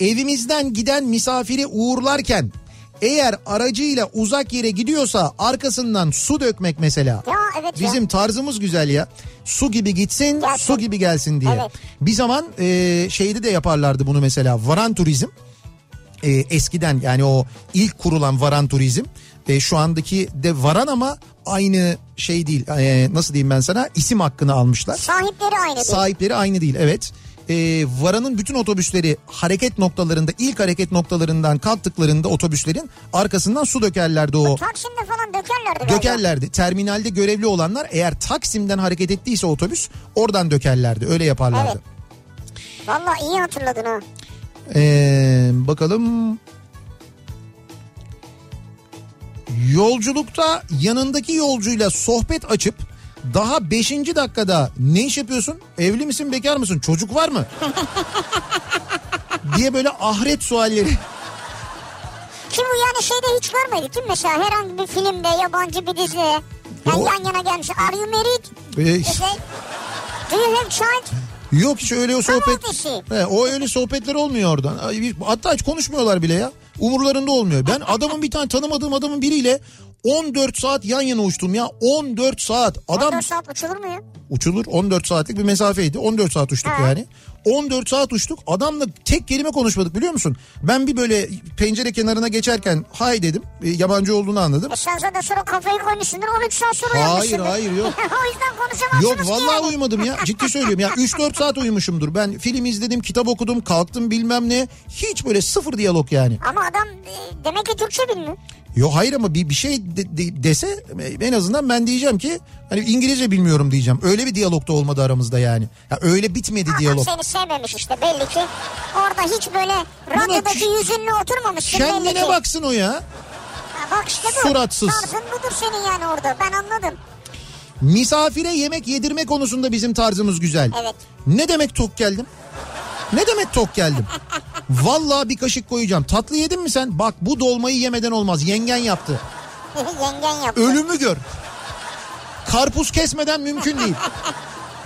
Evimizden giden misafiri uğurlarken eğer aracıyla uzak yere gidiyorsa arkasından su dökmek mesela. Ya, evet ya. Bizim tarzımız güzel ya. Su gibi gitsin, gelsin, su gibi gelsin diye. Evet. Bir zaman e, şeyde de yaparlardı bunu mesela. Varan turizm. E, eskiden yani o ilk kurulan varan turizm. E, şu andaki de varan ama aynı şey değil. E, nasıl diyeyim ben sana? İsim hakkını almışlar. Sahipleri aynı değil. Sahipleri aynı değil, evet. Ee, varanın bütün otobüsleri hareket noktalarında, ilk hareket noktalarından kalktıklarında otobüslerin arkasından su dökerlerdi o. Taksim'de falan dökerlerdi. Dökerlerdi. Galiba. Terminalde görevli olanlar eğer Taksim'den hareket ettiyse otobüs oradan dökerlerdi. Öyle yaparlardı. Evet. Vallahi iyi hatırladın ha. Ee, bakalım. Yolculukta yanındaki yolcuyla sohbet açıp daha beşinci dakikada ne iş yapıyorsun? Evli misin, bekar mısın? Çocuk var mı? diye böyle ahiret sualleri. Kim bu yani şeyde hiç görmedik değil mi? Mesela herhangi bir filmde, yabancı bir dizide yani yan yana gelmiş. Are you married? Ee, Do you have child? Yok, hiç öyle o sohbet. He, o öyle sohbetler olmuyor oradan. Hatta hiç konuşmuyorlar bile ya. Umurlarında olmuyor. Ben adamın bir tane tanımadığım adamın biriyle on dört saat yan yana uçtum ya. on dört saat. Adam... on dört saat uçulur mu ya? Uçulur. on dört saatlik bir mesafeydi. on dört saat uçtuk ha. Yani. on dört saat uçtuk. Adamla tek kelime konuşmadık biliyor musun? Ben bir böyle pencere kenarına geçerken hay dedim. E, yabancı olduğunu anladım. E sen zaten sonra kafayı koymuşsundur. on üç saat sonra uyanmışsındır. Hayır hayır yok. O yüzden konuşamazsınız. Yok vallahi yani. Uyumadım ya. Ciddi söylüyorum ya. üç dört saat uyumuşumdur. Ben film izledim, kitap okudum, kalktım bilmem ne. Hiç böyle sıfır diyalog yani. Ama adam demek ki Türkçe bilmiyor. Yok hayır ama bir bir şey de, de, dese en azından ben diyeceğim ki hani İngilizce bilmiyorum diyeceğim. Öyle bir diyalog da olmadı aramızda yani. Ya öyle bitmedi adam diyalog. Adam seni sevmemiş işte belli ki. Orada hiç böyle radyodaki ç- yüzünle oturmamıştır belli ki. Kendine baksın o ya. Ya bak işte bu. Suratsız. Tarzın budur senin yani orada, ben anladım. Misafire yemek yedirme konusunda bizim tarzımız güzel. Evet. Ne demek tok geldim? Ne demek tok geldim? Vallahi bir kaşık koyacağım. Tatlı yedin mi sen? Bak bu dolmayı yemeden olmaz. Yengen yaptı. Yengen yaptı. Ölümü gör. Karpuz kesmeden mümkün değil.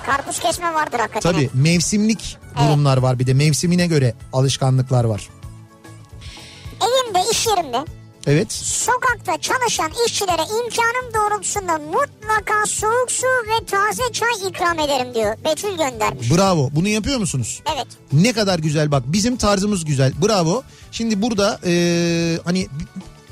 Karpuz kesme vardır hakikaten. Tabii mevsimlik durumlar evet. Var bir de. Mevsimine göre alışkanlıklar var. Evimde, iş yerimde. Evet. Sokakta çalışan işçilere imkanım doğrultusunda mutlaka soğuk su ve taze çay ikram ederim diyor. Betül göndermiş. Bravo. Bunu yapıyor musunuz? Evet. Ne kadar güzel bak. Bizim tarzımız güzel. Bravo. Şimdi burada ee, hani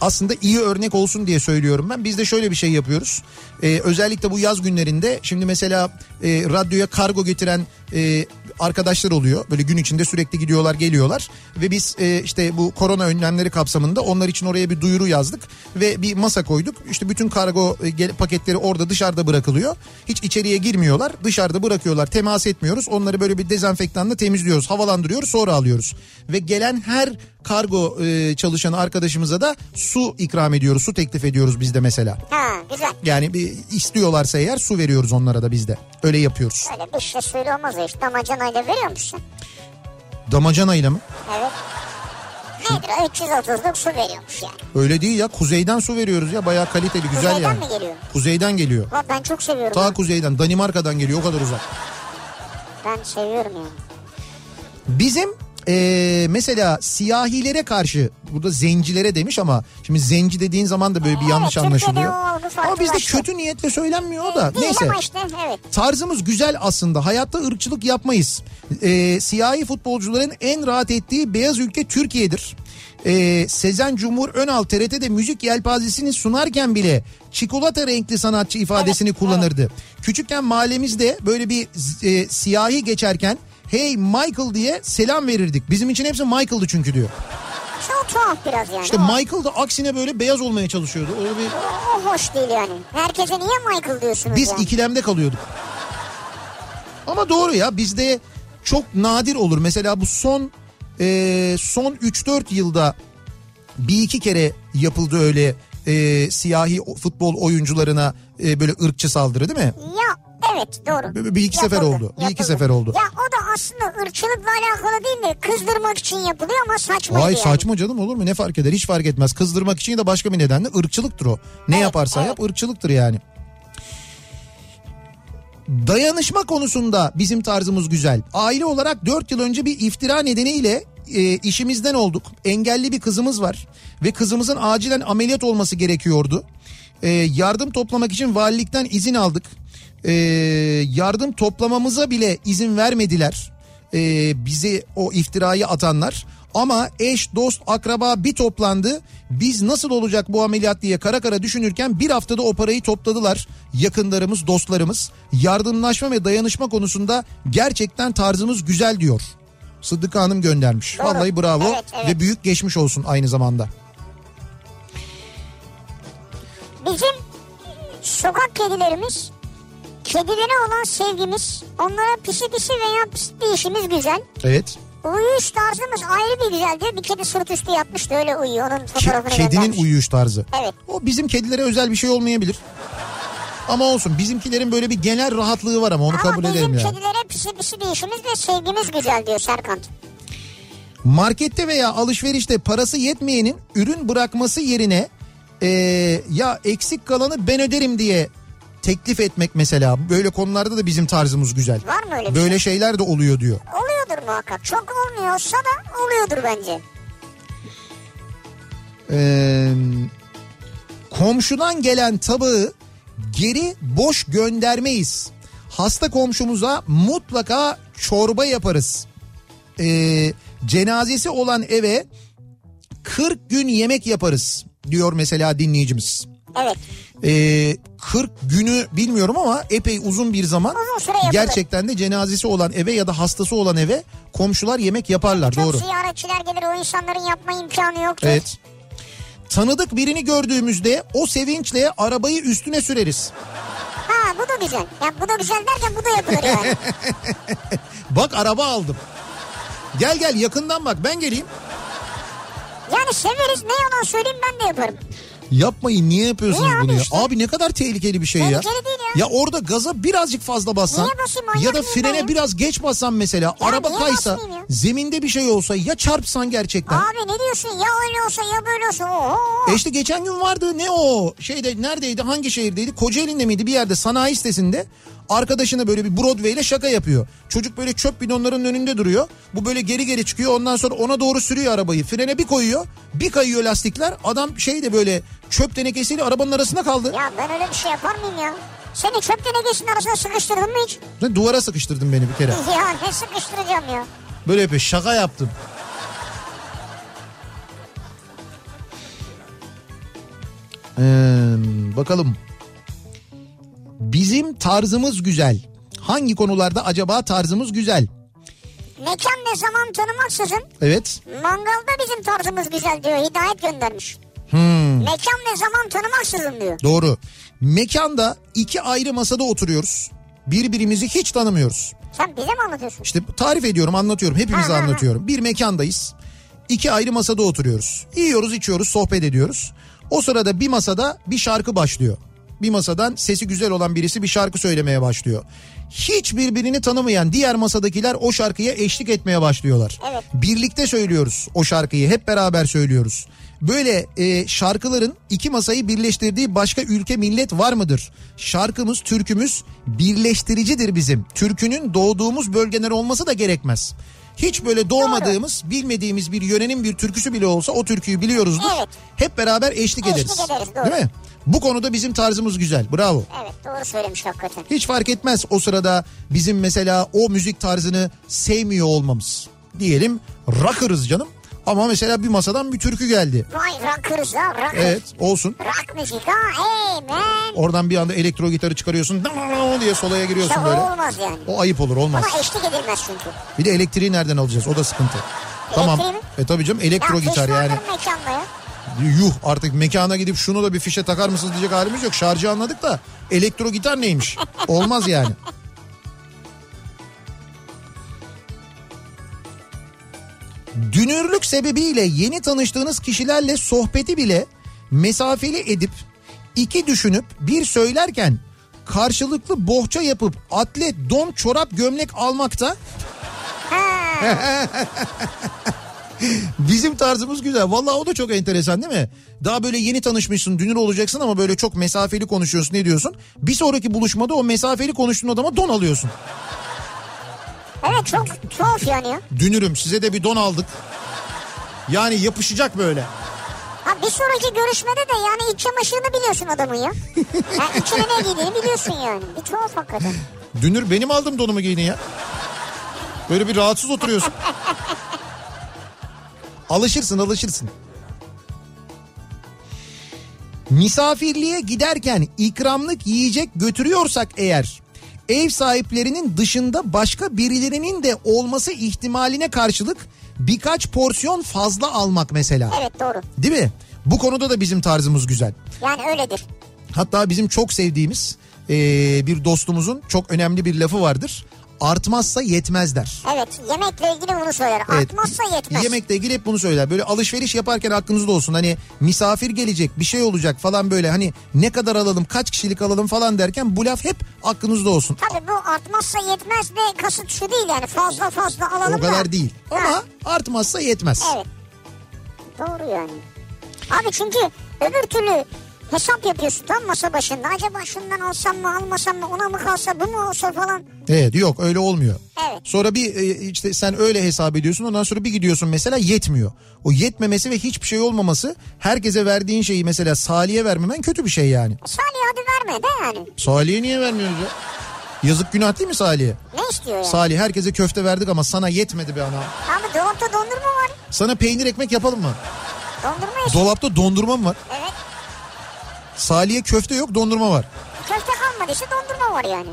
aslında iyi örnek olsun diye söylüyorum ben. Biz de şöyle bir şey yapıyoruz. Ee, özellikle bu yaz günlerinde şimdi mesela e, radyoya kargo getiren e, arkadaşlar oluyor. Böyle gün içinde sürekli gidiyorlar, geliyorlar ve biz e, işte bu korona önlemleri kapsamında onlar için oraya bir duyuru yazdık ve bir masa koyduk. İşte bütün kargo e, paketleri orada dışarıda bırakılıyor. Hiç içeriye girmiyorlar. Dışarıda bırakıyorlar. Temas etmiyoruz. Onları böyle bir dezenfektanla temizliyoruz, havalandırıyoruz, sonra alıyoruz. Ve gelen her kargo e, çalışanı arkadaşımıza da su ikram ediyoruz. Su teklif ediyoruz biz de mesela. Ha, güzel. Yani bir istiyorlarsa eğer su veriyoruz onlara da biz de. Öyle yapıyoruz. Öyle bir şey suyla olmaz ya. İşte damacanayla veriyor musun? Damacanayla mı? Evet. Nedir o üç yüz otuzluk su veriyormuş yani. Öyle değil ya, kuzeyden su veriyoruz ya, bayağı kaliteli güzel kuzeyden yani. Kuzeyden mi geliyor? Kuzeyden geliyor. Bak ben çok seviyorum. Ta kuzeyden, Danimarka'dan geliyor, o kadar uzak. Ben seviyorum yani. Bizim Ee, mesela siyahilere karşı, burada zencilere demiş ama şimdi zenci dediğin zaman da böyle bir yanlış evet, anlaşılıyor. Ama bizde başka kötü niyetle söylenmiyor o da. Değil. Neyse. Işte, evet. Tarzımız güzel aslında. Hayatta ırkçılık yapmayız. Ee, siyahi futbolcuların en rahat ettiği beyaz ülke Türkiye'dir. Ee, Sezen Cumhur Önal T R T'de müzik yelpazesini sunarken bile çikolata renkli sanatçı ifadesini evet, kullanırdı. Evet. Küçükken mahallemizde böyle bir e, siyahi geçerken hey Michael diye selam verirdik. Bizim için hepsi Michael'dı çünkü diyor. Çok tuhaf biraz yani. İşte Michael da aksine böyle beyaz olmaya çalışıyordu. Öyle bir... O hoş değil yani. Herkese niye Michael diyorsunuz? Biz yani ikilemde kalıyorduk. Ama doğru ya, bizde çok nadir olur. Mesela bu son e, son üç dört yılda bir iki kere yapıldı öyle e, siyahi futbol oyuncularına e, böyle ırkçı saldırı değil mi? Ya. Evet doğru. Bir iki yapıldı, sefer oldu. Bir yapıldı. iki sefer oldu. Ya o da aslında ırkçılıkla alakalı değil mi? Kızdırmak için yapılıyor ama saçma. Ay yani. Saçma canım, olur mu? Ne fark eder? Hiç fark etmez. Kızdırmak için de başka bir nedenle ırkçılıktır o. Ne evet, yaparsa evet. yap ırkçılıktır yani. Dayanışma konusunda bizim tarzımız güzel. Aile olarak dört yıl önce bir iftira nedeniyle e, işimizden olduk. Engelli bir kızımız var ve kızımızın acilen ameliyat olması gerekiyordu. E, yardım toplamak için valilikten izin aldık. Ee, yardım toplamamıza bile izin vermediler ee, bizi o iftirayı atanlar, ama eş dost akraba bir toplandı, biz nasıl olacak bu ameliyat diye kara kara düşünürken bir haftada o parayı topladılar yakınlarımız, dostlarımız. Yardımlaşma ve dayanışma konusunda gerçekten tarzımız güzel diyor. Sıddık Hanım göndermiş. Doğru. Vallahi bravo evet, evet. Ve büyük geçmiş olsun aynı zamanda. Bizim sokak kedilerimiz, kedilere olan sevgimiz, onlara pisi pisi veya pisi dişimiz güzel. Evet. Uyuyuş tarzımız ayrı bir güzel diyor. Bir kedi sırt üstü yapmıştı, öyle uyuyor. Onun fotoğrafını Ke- kedinin göndermiş. Uyuyuş tarzı. Evet. O bizim kedilere özel bir şey olmayabilir. Ama olsun, bizimkilerin böyle bir genel rahatlığı var ama onu ama kabul edelim ya. Ama bizim kedilere pisi pisi dişimiz ve sevgimiz güzel diyor Serkan. Markette veya alışverişte parası yetmeyenin ürün bırakması yerine ee, ya eksik kalanı ben öderim diye teklif etmek mesela, böyle konularda da bizim tarzımız güzel. Var mı öyle bir böyle şey? Şeyler de oluyor diyor. Oluyordur muhakkak. Çok olmuyorsa da oluyordur bence. Ee, komşudan gelen tabağı geri boş göndermeyiz. Hasta komşumuza mutlaka çorba yaparız. Ee, cenazesi olan eve kırk gün yemek yaparız diyor mesela dinleyicimiz. Evet. Ee, kırk günü bilmiyorum ama epey uzun bir zaman. Uzun gerçekten de cenazesi olan eve ya da hastası olan eve komşular yemek yaparlar. Çok doğru. Ziyaretçiler gelir, o insanların yapma imkanı yoktur. Evet. Tanıdık birini gördüğümüzde o sevinçle arabayı üstüne süreriz. Ha, bu da güzel. Ya bu da güzel derken bu da yapılır yani. Bak araba aldım. Gel gel yakından bak, ben geleyim. Yani severiz, ne yalan söyleyeyim, ben de yaparım. Yapmayın, niye yapıyorsunuz niye bunu abi ya? Işte. Abi ne kadar tehlikeli bir şey ya. Tehlikeli değil ya. Ya orada gaza birazcık fazla bassan basayım, ya da frene ya. Biraz geç bassan mesela. Ya araba kaysa, zeminde bir şey olsa, ya çarpsan gerçekten. Abi ne diyorsun ya, öyle olsa ya böyle olsa. Oho. E işte geçen gün vardı ne o şeyde, neredeydi, hangi şehirdeydi, Kocaeli'nde miydi bir yerde, sanayi sitesinde. Arkadaşına böyle bir Broadway ile şaka yapıyor. Çocuk böyle çöp bidonlarının önünde duruyor. Bu böyle geri geri çıkıyor. Ondan sonra ona doğru sürüyor arabayı. Frene bir koyuyor. Bir kayıyor lastikler. Adam şey de böyle çöp tenekesiyle arabanın arasında kaldı. Ya ben öyle bir şey yapar mıyım ya? Seni çöp tenekesinin arasına sıkıştırdın mı hiç? Duvara sıkıştırdın beni bir kere. Ya ne sıkıştıracağım ya? Böyle yapıyor. Şaka yaptım. Ee, bakalım. Bizim tarzımız güzel. Hangi konularda acaba tarzımız güzel? Mekan ve zaman tanımaksızın. Evet. Mangalda bizim tarzımız güzel diyor. Hidayet göndermiş. Hmm. Mekan ve zaman tanımaksızın diyor. Doğru. Mekanda iki ayrı masada oturuyoruz. Birbirimizi hiç tanımıyoruz. Sen bize mi anlatıyorsun? İşte tarif ediyorum, anlatıyorum. Hepimize ha, anlatıyorum. Ha, ha. Bir mekandayız. İki ayrı masada oturuyoruz. Yiyoruz, içiyoruz, sohbet ediyoruz. O sırada bir masada bir şarkı başlıyor. Bir masadan sesi güzel olan birisi bir şarkı söylemeye başlıyor. Hiç birbirini tanımayan diğer masadakiler o şarkıya eşlik etmeye başlıyorlar. Evet. Birlikte söylüyoruz o şarkıyı, hep beraber söylüyoruz. Böyle e, şarkıların iki masayı birleştirdiği başka ülke, millet var mıdır? Şarkımız, türkümüz birleştiricidir bizim. Türkünün doğduğumuz bölgeler olması da gerekmez. Hiç böyle doğmadığımız, doğru, bilmediğimiz bir yörenin bir türküsü bile olsa o türküyü biliyoruzdur. Evet. Hep beraber eşlik, eşlik ederiz. ederiz Değil mi? Bu konuda bizim tarzımız güzel. Bravo. Evet, doğru söylemiş hakikaten. Hiç fark etmez o sırada bizim mesela o müzik tarzını sevmiyor olmamız. Diyelim rock'ırız canım. Ama mesela bir masadan bir türkü geldi. Vay rock'ırız ya, rock'ır. Evet, olsun. Rock müzik ha, hey man. Oradan bir anda elektro gitarı çıkarıyorsun diye solaya giriyorsun işte böyle. O olmaz yani. O ayıp olur, olmaz. Ama eşlik edilmez çünkü. Bir de elektriği nereden alacağız, o da sıkıntı. Elektriği tamam. Mi? E tabii canım, elektro ya, gitar yani. Ya. Yuh, artık mekana gidip şunu da bir fişe takar mısınız diyecek halimiz yok. Şarjı anladık da elektro gitar neymiş? Olmaz yani. Dünürlük sebebiyle yeni tanıştığınız kişilerle sohbeti bile mesafeli edip iki düşünüp bir söylerken karşılıklı bohça yapıp atlet, don, çorap, gömlek almakta bizim tarzımız güzel. Vallahi o da çok enteresan değil mi? Daha böyle yeni tanışmışsın, dünür olacaksın ama böyle çok mesafeli konuşuyorsun, ne diyorsun? Bir sonraki buluşmada o mesafeli konuştuğun adama don alıyorsun. Evet, çok çok yani ya. Dünürüm, size de bir don aldık. Yani yapışacak böyle. Ha, bir sonraki görüşmede de yani iç çamaşırını biliyorsun adamın ya. Yani içine ne giydiğini biliyorsun yani. Bir tuhaf hakikaten. Dünür, benim aldım donumu giydin ya. Böyle bir rahatsız oturuyorsun. Alışırsın, alışırsın. Misafirliğe giderken ikramlık yiyecek götürüyorsak eğer, ev sahiplerinin dışında başka birilerinin de olması ihtimaline karşılık birkaç porsiyon fazla almak mesela. Evet, doğru. Değil mi? Bu konuda da bizim tarzımız güzel. Yani öyledir. Hatta bizim çok sevdiğimiz e, bir dostumuzun çok önemli bir lafı vardır. Artmazsa yetmez der. Evet, yemekle ilgili bunu söyler. Evet. Artmazsa yetmez. Yemekle ilgili hep bunu söyler. Böyle alışveriş yaparken aklınızda olsun. Hani misafir gelecek, bir şey olacak falan böyle. Hani ne kadar alalım, kaç kişilik alalım falan derken bu laf hep aklınızda olsun. Tabii bu artmazsa yetmez de kasıt şu değil yani, fazla fazla alalım. O kadar da değil. Ha. Ama artmazsa yetmez. Evet. Doğru yani. Abi çünkü öbür türlü hesap yapıyorsun tam masa başında. Acaba şundan alsam mı, almasam mı, ona mı kalsa, bu mu olsa falan. Evet, yok öyle olmuyor. Evet. Sonra bir işte sen öyle hesap ediyorsun, ondan sonra bir gidiyorsun mesela yetmiyor. O yetmemesi ve hiçbir şey olmaması, herkese verdiğin şeyi mesela Salih'e vermemen kötü bir şey yani. Salih'e hadi verme de yani. Salih'e niye vermiyoruz ya? Yazık, günah değil mi Salih'e? Ne istiyor yani? Salih, herkese köfte verdik ama sana yetmedi be ana. Abi dolapta dondurma var. Sana peynir ekmek yapalım mı? Dondurma işte. Dolapta dondurma mı var? Evet. Salih'e köfte yok, dondurma var. Köfte kalmadı işte, dondurma var yani.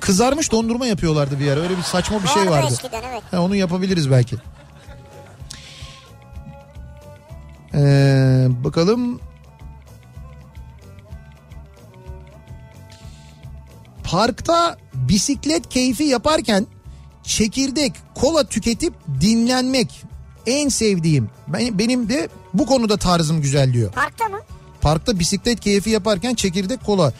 Kızarmış dondurma yapıyorlardı bir ara. Öyle bir saçma bir vardı, şey vardı. Eskiden, evet. Ha, onu yapabiliriz belki. Ee, bakalım. Parkta bisiklet keyfi yaparken çekirdek, kola tüketip dinlenmek en sevdiğim. Ben, benim de bu konuda tarzım güzel diyor. Parkta mı? Parkta bisiklet keyfi yaparken çekirdek, kola.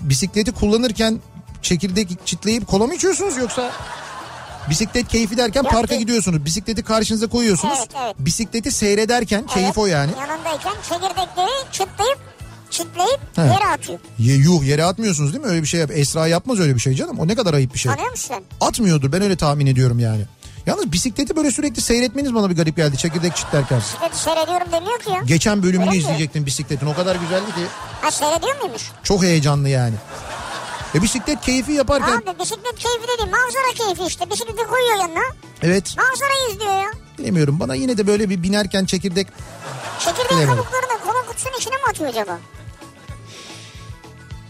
Bisikleti kullanırken çekirdek çitleyip kola mı içiyorsunuz yoksa? Bisiklet keyfi derken yok, parka değil, gidiyorsunuz. Bisikleti karşınıza koyuyorsunuz. Evet, evet. Bisikleti seyrederken, evet, keyif o yani. Yanındayken çekirdekleri çitleyip çitleyip He. yere atıyor. Ye, yuh yere atmıyorsunuz değil mi? Öyle bir şey yap. Esra yapmaz öyle bir şey canım. O ne kadar ayıp bir şey. Anlıyor musun? Atmıyordur, ben öyle tahmin ediyorum yani. Yalnız bisikleti böyle sürekli seyretmeniz bana bir garip geldi, çekirdek çitlerken. Bisikleti seyrediyorum demiyor ki ya. Geçen bölümünü öyle izleyecektim mi? Bisikletin, o kadar güzeldi ki. Ha, seyrediyor muymuş? Çok heyecanlı yani. E bisiklet keyfi yaparken. Abi bisiklet keyfi de değil, manzara keyfi işte, bisikleti koyuyor yanına. Evet. Manzarayı izliyor ya. Bilemiyorum, bana yine de böyle bir binerken çekirdek. Çekirdek kabuklarını kola kutusunun içine mi atıyor acaba?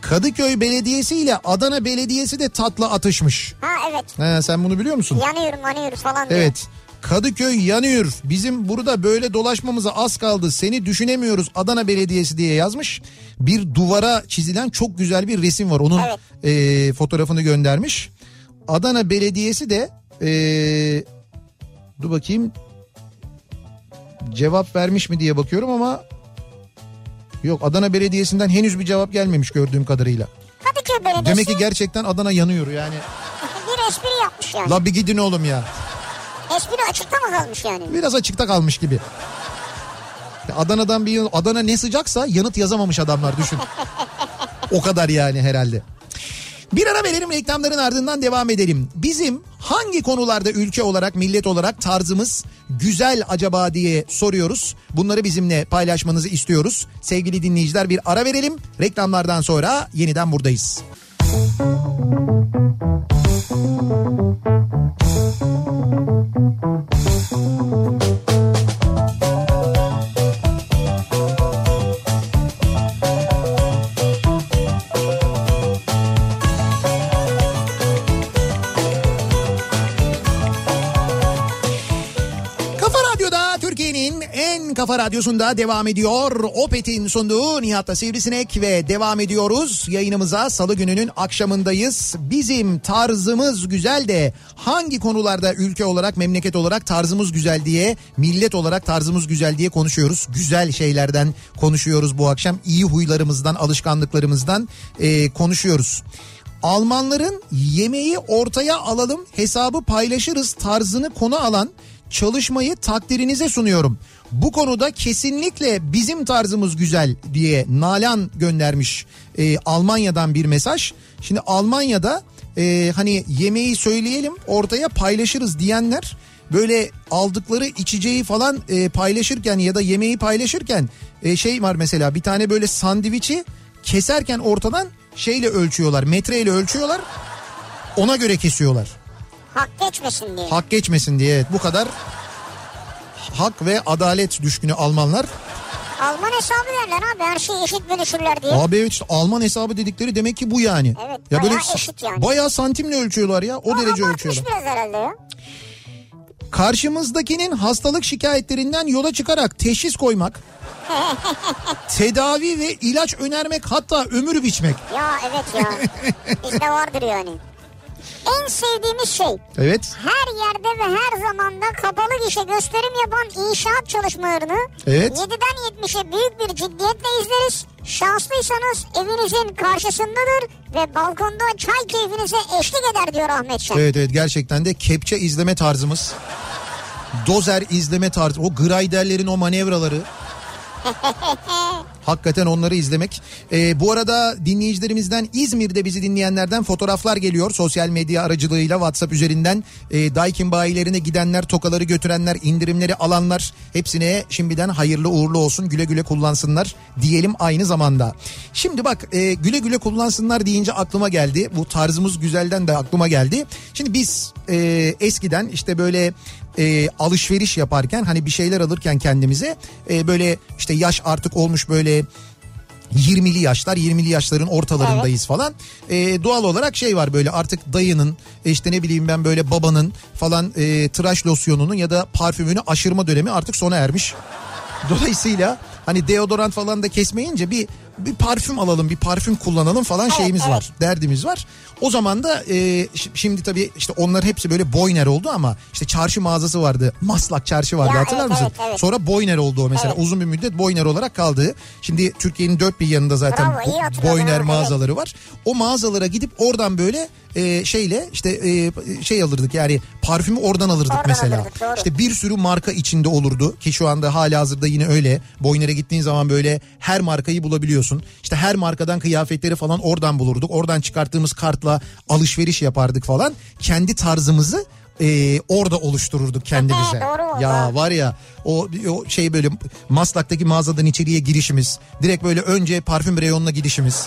Kadıköy Belediyesi ile Adana Belediyesi de tatla atışmış. Ha evet. Ha, sen bunu biliyor musun? Yanıyorum yanıyoruz falan diyor. Evet. Kadıköy yanıyor. Bizim burada böyle dolaşmamıza az kaldı. Seni düşünemiyoruz Adana Belediyesi diye yazmış. Bir duvara çizilen çok güzel bir resim var. Onun evet. e, fotoğrafını göndermiş. Adana Belediyesi de e, dur bakayım cevap vermiş mi diye bakıyorum ama yok, Adana Belediyesi'nden henüz bir cevap gelmemiş gördüğüm kadarıyla. Kadıköy Belediyesi. Demek ki gerçekten Adana yanıyor yani. Bir espri yapmış yani. La bir gidin oğlum ya. Espri açıkta mı kalmış yani? Biraz açıkta kalmış gibi. Adana'dan bir... Adana ne sıcaksa yanıt yazamamış adamlar, düşün. O kadar yani herhalde. Bir ara verelim, reklamların ardından devam edelim. Bizim hangi konularda ülke olarak, millet olarak tarzımız güzel acaba diye soruyoruz. Bunları bizimle paylaşmanızı istiyoruz. Sevgili dinleyiciler, bir ara verelim. Reklamlardan sonra yeniden buradayız. Kafa Radyosu'nda devam ediyor. Opet'in sunduğu Nihat'la Sivrisinek ve devam ediyoruz. Yayınımıza salı gününün akşamındayız. Bizim tarzımız güzel de hangi konularda ülke olarak, memleket olarak tarzımız güzel diye, millet olarak tarzımız güzel diye konuşuyoruz. Güzel şeylerden konuşuyoruz bu akşam. İyi huylarımızdan, alışkanlıklarımızdan e, konuşuyoruz. Almanların yemeği ortaya alalım, hesabı paylaşırız tarzını konu alan çalışmayı takdirinize sunuyorum. Bu konuda kesinlikle bizim tarzımız güzel diye Nalan göndermiş e, Almanya'dan bir mesaj. Şimdi Almanya'da e, hani yemeği söyleyelim ortaya paylaşırız diyenler böyle aldıkları içeceği falan e, paylaşırken ya da yemeği paylaşırken e, şey var mesela, bir tane böyle sandviçi keserken ortadan şeyle ölçüyorlar, metreyle ölçüyorlar, ona göre kesiyorlar. Hak geçmesin diye. Hak geçmesin diye, evet, bu kadar. Hak ve adalet düşkünü Almanlar. Alman hesabı derler abi, her şeyi eşit bölüşürler diye. Abi evet, işte Alman hesabı dedikleri demek ki bu yani. Evet ya, bayağı böyle eşit yani. Bayağı santimle ölçüyorlar ya, o, o derece ölçüyorlar. Biraz herhalde ya. Karşımızdakinin hastalık şikayetlerinden yola çıkarak teşhis koymak, tedavi ve ilaç önermek, hatta ömür biçmek. Ya evet ya, bizde vardır yani. En sevdiğimiz şey. Evet. Her yerde ve her zamanda kapalı gişe gösterim yapan inşaat çalışmalarını evet. yediden yetmişe büyük bir ciddiyetle izleriz. Şanslıysanız evinizin karşısındadır ve balkonda çay keyfinize eşlik eder diyor Ahmet Şen. Evet evet, gerçekten de kepçe izleme tarzımız. Dozer izleme tarzı, o griderlerin o manevraları. Hakikaten onları izlemek. Ee, bu arada dinleyicilerimizden, İzmir'de bizi dinleyenlerden fotoğraflar geliyor. Sosyal medya aracılığıyla WhatsApp üzerinden e, Daikin bayilerine gidenler, tokaları götürenler, indirimleri alanlar, hepsine şimdiden hayırlı uğurlu olsun, güle güle kullansınlar diyelim aynı zamanda. Şimdi bak, e, güle güle kullansınlar deyince aklıma geldi. Bu tarzımız güzelden de aklıma geldi. Şimdi biz e, eskiden işte böyle... E, alışveriş yaparken, hani bir şeyler alırken kendimize e, böyle işte yaş artık olmuş, böyle yirmili yaşlar yirmili yaşların ortalarındayız evet. falan e, doğal olarak şey var, böyle artık dayının işte ne bileyim ben böyle babanın falan e, tıraş losyonunun ya da parfümünü aşırma dönemi artık sona ermiş. Dolayısıyla hani deodorant falan da kesmeyince bir bir parfüm alalım, bir parfüm kullanalım falan evet, şeyimiz evet. var, derdimiz var. O zaman da e, şimdi tabii işte onlar hepsi böyle Boyner oldu ama işte çarşı mağazası vardı, Maslak Çarşı vardı ya, hatırlar evet, mısın? Evet, evet. Sonra Boyner oldu o mesela, evet. uzun bir müddet Boyner olarak kaldı. Şimdi Türkiye'nin dört bir yanında zaten Bravo, Boyner ha, mağazaları evet. var. O mağazalara gidip oradan böyle e, şeyle işte e, şey alırdık yani, parfümü oradan alırdık oradan mesela. Alırdık, işte bir sürü marka içinde olurdu ki şu anda halihazırda yine öyle. Boyner'e gittiğin zaman böyle her markayı bulabiliyorsun. İşte her markadan kıyafetleri falan oradan bulurduk. Oradan çıkarttığımız kartla alışveriş yapardık falan. Kendi tarzımızı e, orada oluştururduk kendimize. Doğru, ya doğru. Var ya o, o şey böyle Maslak'taki mağazadan içeriye girişimiz. Direkt böyle önce parfüm reyonuna gidişimiz.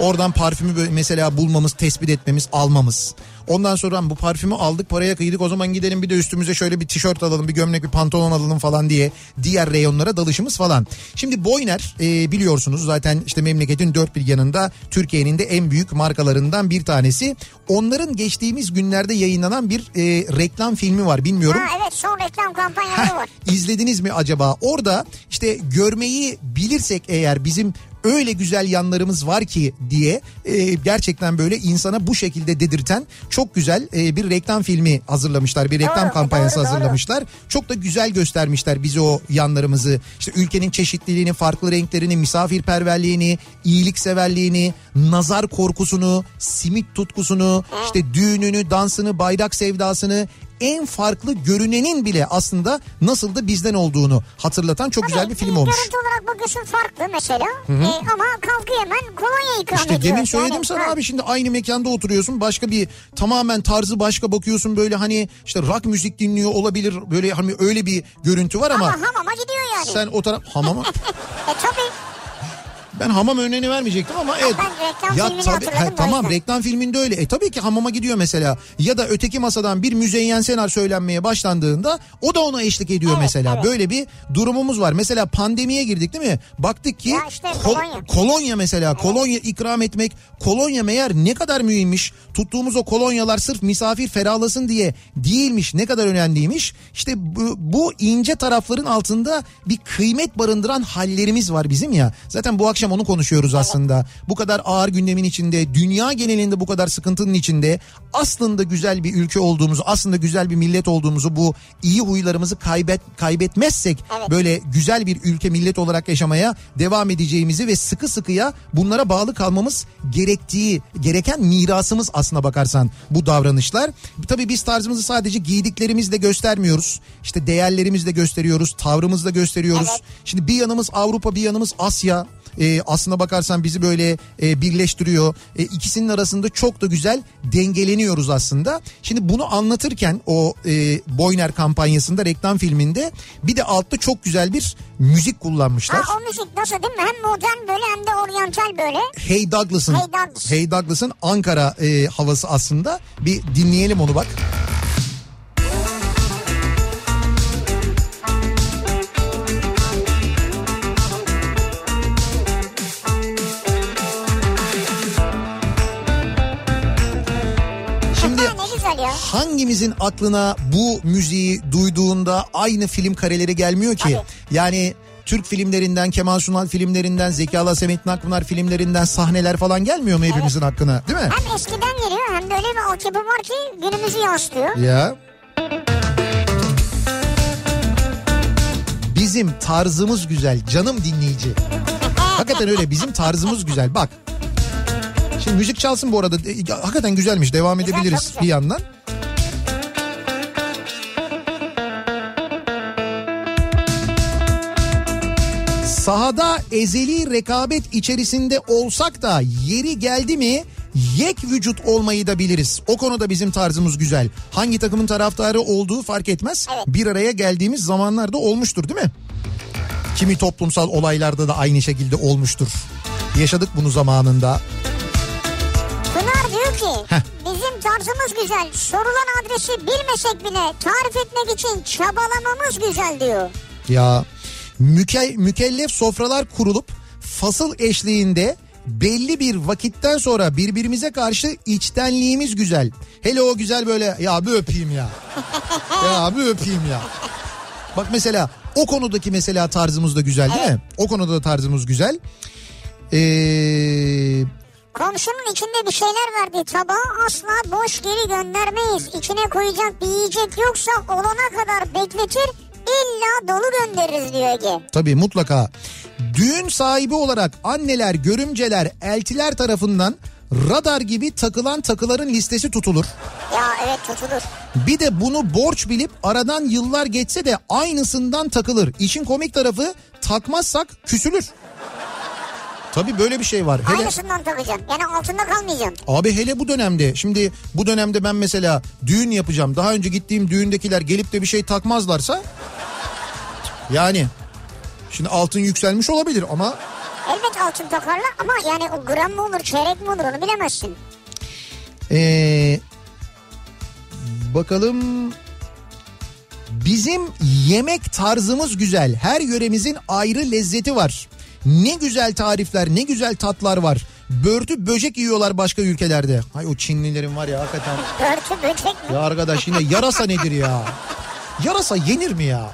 Oradan parfümü mesela bulmamız, tespit etmemiz, almamız. Ondan sonra bu parfümü aldık, paraya kıydık, o zaman gidelim bir de üstümüze şöyle bir tişört alalım, bir gömlek, bir pantolon alalım falan diye diğer reyonlara dalışımız falan. Şimdi Boyner e, biliyorsunuz zaten işte memleketin dört bir yanında Türkiye'nin de en büyük markalarından bir tanesi. Onların geçtiğimiz günlerde yayınlanan bir e, reklam filmi var, bilmiyorum. Ha evet, son reklam kampanyaları var. İzlediniz mi acaba? Orada işte görmeyi bilirsek eğer bizim öyle güzel yanlarımız var ki diye e, gerçekten böyle insana bu şekilde dedirten çok güzel e, bir reklam filmi hazırlamışlar. Bir reklam doğru, kampanyası doğru, hazırlamışlar. Doğru. Çok da güzel göstermişler bize o yanlarımızı. İşte ülkenin çeşitliliğini, farklı renklerini, misafirperverliğini, iyilikseverliğini, nazar korkusunu, simit tutkusunu, Hı. işte düğününü, dansını, bayrak sevdasını, en farklı görünenin bile aslında nasıl da bizden olduğunu hatırlatan çok Tabii, güzel bir film olmuş. Görüntü olarak bakıyorsun farklı mesela e, ama kalkıyor hemen kolonya ikram işte ediyor. İşte demin söyledim yani, sana ha. abi şimdi aynı mekanda oturuyorsun, başka bir tamamen tarzı başka, bakıyorsun böyle hani işte rock müzik dinliyor olabilir, böyle hani öyle bir görüntü var ama. Ama hamama gidiyor yani. Sen o taraf hamama. e tabii. Ben hamam örneğini vermeyecektim ama evet. Ben ya tabi, he, tamam reklam filminde öyle. E tabii ki hamama gidiyor mesela. Ya da öteki masadan bir Müzeyyen Senar söylenmeye başlandığında o da ona eşlik ediyor evet, mesela. Evet. Böyle bir durumumuz var. Mesela pandemiye girdik değil mi? Baktık ki işte, kol- kolonya. kolonya mesela. Evet. Kolonya ikram etmek. Kolonya meğer ne kadar mühimmiş. Tuttuğumuz o kolonyalar sırf misafir ferahlasın diye değilmiş. Ne kadar önemliymiş. İşte bu, bu ince tarafların altında bir kıymet barındıran hallerimiz var bizim ya. Zaten bu akşam onu konuşuyoruz aslında. Bu kadar ağır gündemin içinde, dünya genelinde bu kadar sıkıntının içinde aslında güzel bir ülke olduğumuzu, aslında güzel bir millet olduğumuzu, bu iyi huylarımızı kaybet kaybetmezsek evet. böyle güzel bir ülke, millet olarak yaşamaya devam edeceğimizi ve sıkı sıkıya bunlara bağlı kalmamız gerektiği, gereken mirasımız aslına bakarsan bu davranışlar. Tabii biz tarzımızı sadece giydiklerimizle göstermiyoruz. İşte değerlerimizle gösteriyoruz, tavrımızla gösteriyoruz. Evet. Şimdi bir yanımız Avrupa, bir yanımız Asya. E, aslına bakarsan bizi böyle e, birleştiriyor. E, ikisinin arasında çok da güzel dengeleniyoruz aslında. Şimdi bunu anlatırken o e, Boyner kampanyasında, reklam filminde bir de altta çok güzel bir müzik kullanmışlar. Ha, o müzik nasıl değil mi? Hem modern böyle hem de oryantal böyle. Hey Douglas'ın Hey Douglas. Hey Douglas'ın Ankara e, havası aslında. Bir dinleyelim onu bak. Hangimizin aklına bu müziği duyduğunda aynı film kareleri gelmiyor ki? Tabii. Yani Türk filmlerinden, Kemal Sunal filmlerinden, Zeki Alasya, Metin Akpınar filmlerinden sahneler falan gelmiyor mu hepimizin evet. aklına? Değil mi? Hem eskiden geliyor hem de öyle bir altyapı var ki günümüzü yansıtıyor. Ya. Bizim tarzımız güzel canım dinleyici. Hakikaten öyle, bizim tarzımız güzel bak. Şimdi müzik çalsın bu arada. Hakikaten güzelmiş. Devam güzel, edebiliriz güzel. Bir yandan. Sahada ezeli rekabet içerisinde olsak da yeri geldi mi yek vücut olmayı da biliriz. O konuda bizim tarzımız güzel. Hangi takımın taraftarı olduğu fark etmez. Evet. Bir araya geldiğimiz zamanlarda olmuştur değil mi? Kimi toplumsal olaylarda da aynı şekilde olmuştur. Yaşadık bunu zamanında. Heh. Bizim tarzımız güzel. Sorulan adresi bilmesek bile tarif etmek için çabalamamız güzel diyor. Ya müke- mükellef sofralar kurulup fasıl eşliğinde belli bir vakitten sonra birbirimize karşı içtenliğimiz güzel. Hele o güzel böyle ya bir öpeyim ya. ya bir öpeyim ya. Bak mesela o konudaki mesela tarzımız da güzel değil evet. mi? O konuda da tarzımız güzel. Eee... Komşunun içinde bir şeyler verdi. Tabağı asla boş geri göndermeyiz. İçine koyacak bir yiyecek yoksa olana kadar bekletir, illa dolu göndeririz diyor Ege. Tabii mutlaka. Düğün sahibi olarak anneler, görümceler, eltiler tarafından radar gibi takılan takıların listesi tutulur. Ya evet tutulur. Bir de bunu borç bilip aradan yıllar geçse de aynısından takılır. İşin komik tarafı takmazsak küsülür. Tabii böyle bir şey var. Hele... Aynısından takacağım. Yani altında kalmayacağım. Abi hele bu dönemde. Şimdi bu dönemde ben mesela düğün yapacağım. Daha önce gittiğim düğündekiler gelip de bir şey takmazlarsa... Yani... Şimdi altın yükselmiş olabilir ama... elbet altın takarlar ama yani o gram mı olur, çeyrek mi olur onu bilemezsin. Ee, bakalım... Bizim yemek tarzımız güzel. Her yöremizin ayrı lezzeti var. Ne güzel tarifler, ne güzel tatlar var. Börtü böcek yiyorlar başka ülkelerde. Hay o Çinlilerin var ya hakikaten. Börtü böcek mi? Ya arkadaş yine yarasa nedir ya? Yarasa yenir mi ya?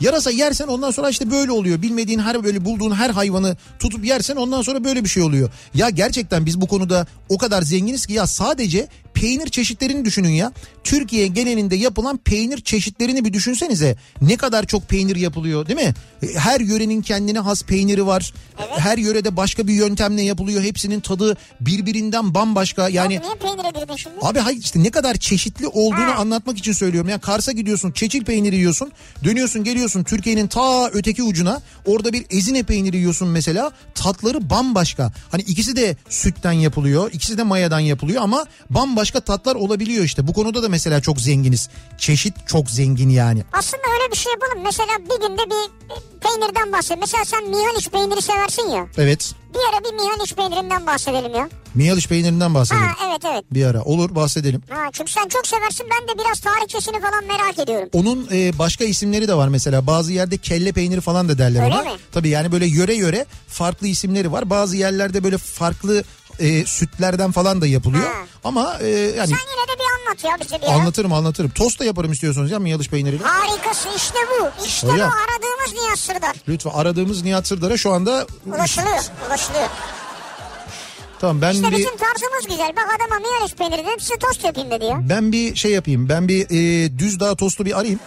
Yarasa yersen ondan sonra işte böyle oluyor. Bilmediğin her böyle bulduğun her hayvanı tutup yersen ondan sonra böyle bir şey oluyor. Ya gerçekten biz bu konuda o kadar zenginiz ki ya sadece peynir çeşitlerini düşünün ya. Türkiye genelinde yapılan peynir çeşitlerini bir düşünsenize. Ne kadar çok peynir yapılıyor değil mi? Her yörenin kendine has peyniri var. Evet. Her yörede başka bir yöntemle yapılıyor. Hepsinin tadı birbirinden bambaşka. Yani abi niye peynire girdin şimdi? Abi hayır işte ne kadar çeşitli olduğunu ha. anlatmak için söylüyorum. Yani Kars'a gidiyorsun, çeçil peyniri yiyorsun. Dönüyorsun, geliyorsun Türkiye'nin ta öteki ucuna. Orada bir Ezine peyniri yiyorsun mesela. Tatları bambaşka. Hani ikisi de sütten yapılıyor. İkisi de mayadan yapılıyor ama bambaşka tatlar olabiliyor işte. Bu konuda da mesela çok zenginiz. Çeşit çok zengin yani. Aslında öyle bir şey yapalım. Mesela bir günde bir peynirden bahsedelim. Mesela sen Mihaliç peyniri seversin ya. Evet. Bir ara bir Mihaliç peynirinden bahsedelim ya. Mihaliç peynirinden bahsedelim. Ha evet evet. Bir ara olur bahsedelim. Ha, çünkü sen çok seversin, ben de biraz tarihçesini falan merak ediyorum. Onun e, başka isimleri de var mesela. Bazı yerde kelle peyniri falan da derler öyle ona. Öyle mi? Tabii yani böyle yöre yöre farklı isimleri var. Bazı yerlerde böyle farklı E, sütlerden falan da yapılıyor. Ha. Ama e, yani... Sen yine de bir anlat ya bize bir. Anlatırım anlatırım. Tost da yaparım istiyorsanız ya Miyalıç peyniriyle. Harikası işte bu. İşte o bu ya. Aradığımız Nihat Sırdar. Lütfen aradığımız Nihat Sırdar'a şu anda... Ulaşılıyor. Ulaşılıyor. Tamam ben işte bir... bizim tarzımız güzel. Bak adama Miyalıç peyniri dedim, size tost yapayım dedi ya. Ben bir şey yapayım. Ben bir e, Düzdağ tostu bir arayayım.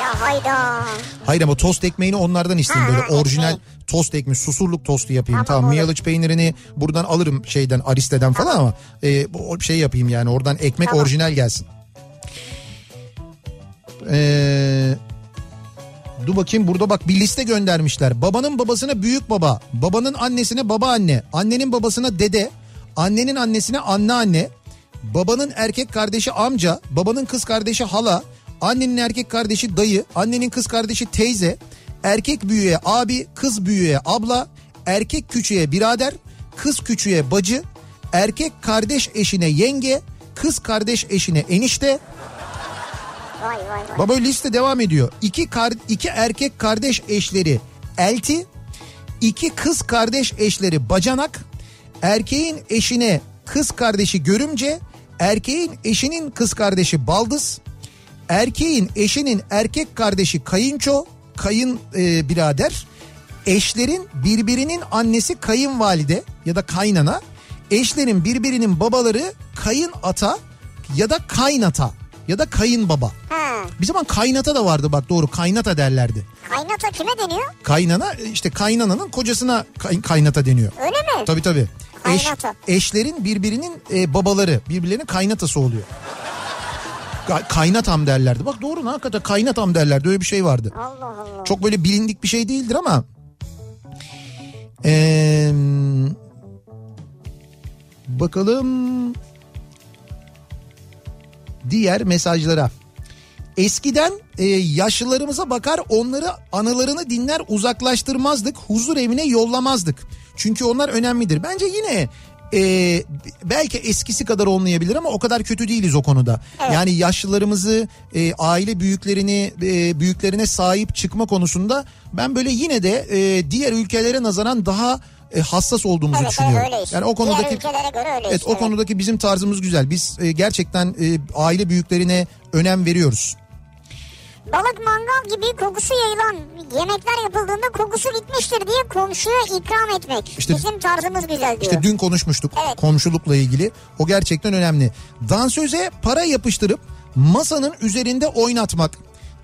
Ya hayda. Hayır ama tost ekmeğini onlardan isteyeyim. Böyle ha, orijinal ekmeği. Tost ekmeği, susurluk tostu yapayım. Tamam, tamam Miyalıç peynirini buradan alırım şeyden, Ariste'den tamam. falan ama e, şey yapayım yani oradan ekmek tamam. orijinal gelsin. Eee... Dur bakayım burada bak bir liste göndermişler. Babanın babasına büyük baba, babanın annesine babaanne, annenin babasına dede, annenin annesine anneanne, babanın erkek kardeşi amca, babanın kız kardeşi hala, annenin erkek kardeşi dayı, annenin kız kardeşi teyze, erkek büyüğe abi, kız büyüğe abla, erkek küçüğe birader, kız küçüğe bacı, erkek kardeş eşine yenge, kız kardeş eşine enişte. Vay vay vay. Baba liste devam ediyor. İki, kar, iki erkek kardeş eşleri elti, iki kız kardeş eşleri bacanak, erkeğin eşine kız kardeşi görümce, erkeğin eşinin kız kardeşi baldız, erkeğin eşinin erkek kardeşi kayınço, kayın e, birader, eşlerin birbirinin annesi kayınvalide ya da kaynana, eşlerin birbirinin babaları kayınata ya da kaynata ya da kayınbaba. Ha. Bir zaman kaynata da vardı bak doğru, kaynata derlerdi. Kaynata kime deniyor? Kaynana işte kaynananın kocasına kay, kaynata deniyor. Öyle mi? Tabii tabii. Kaynata. Eş, eşlerin birbirinin e, babaları birbirlerinin kaynatası oluyor. Kaynatam derlerdi. Bak doğru, hakikaten kaynatam derlerdi. Öyle bir şey vardı. Allah Allah. Çok böyle bilindik bir şey değildir ama. Ee, bakalım diğer mesajlara. Eskiden e, yaşlılarımıza bakar, onları anılarını dinler uzaklaştırmazdık. Huzur evine yollamazdık. Çünkü onlar önemlidir. Bence yine... Ee, belki eskisi kadar olmayabilir ama o kadar kötü değiliz o konuda. Evet. Yani yaşlılarımızı, e, aile büyüklerini, e, büyüklerine sahip çıkma konusunda ben böyle yine de e, diğer ülkelere nazaran daha e, hassas olduğumuzu evet, düşünüyorum. Evet, yani o konudaki diğer ülkelere göre öyleyiz. Evet, o konudaki bizim tarzımız güzel. Biz e, gerçekten e, aile büyüklerine önem veriyoruz. Balık mangal gibi kokusu yayılan yemekler yapıldığında kokusu bitmiştir diye komşuya ikram etmek. İşte, bizim tarzımız güzel diyor. İşte dün konuşmuştuk evet. komşulukla ilgili. O gerçekten önemli. Dansöze para yapıştırıp masanın üzerinde oynatmak.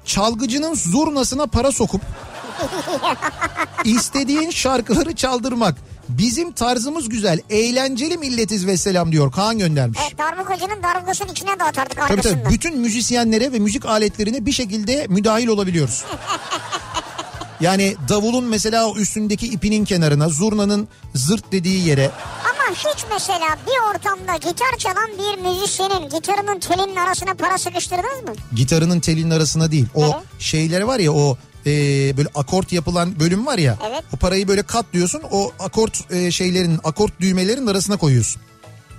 Çalgıcının zurnasına para sokup istediğin şarkıları çaldırmak. Bizim tarzımız güzel. Eğlenceli milletiz ve selam diyor. Kaan göndermiş. Evet, darbukacının darbukasının içine de atardık arkasından. Tabii tabii. Bütün müzisyenlere ve müzik aletlerine bir şekilde müdahil olabiliyoruz. Yani davulun mesela üstündeki ipinin kenarına, zurnanın zırt dediği yere. Ama hiç mesela bir ortamda gitar çalan bir müzisyenin gitarının telinin arasına para sıkıştırdınız mı? Gitarının telinin arasına değil. O evet. şeyler var ya o... e, böyle akort yapılan bölüm var ya. Evet. O parayı böyle katlıyorsun, o akort e, şeylerin, akort düğmelerinin arasına koyuyorsun.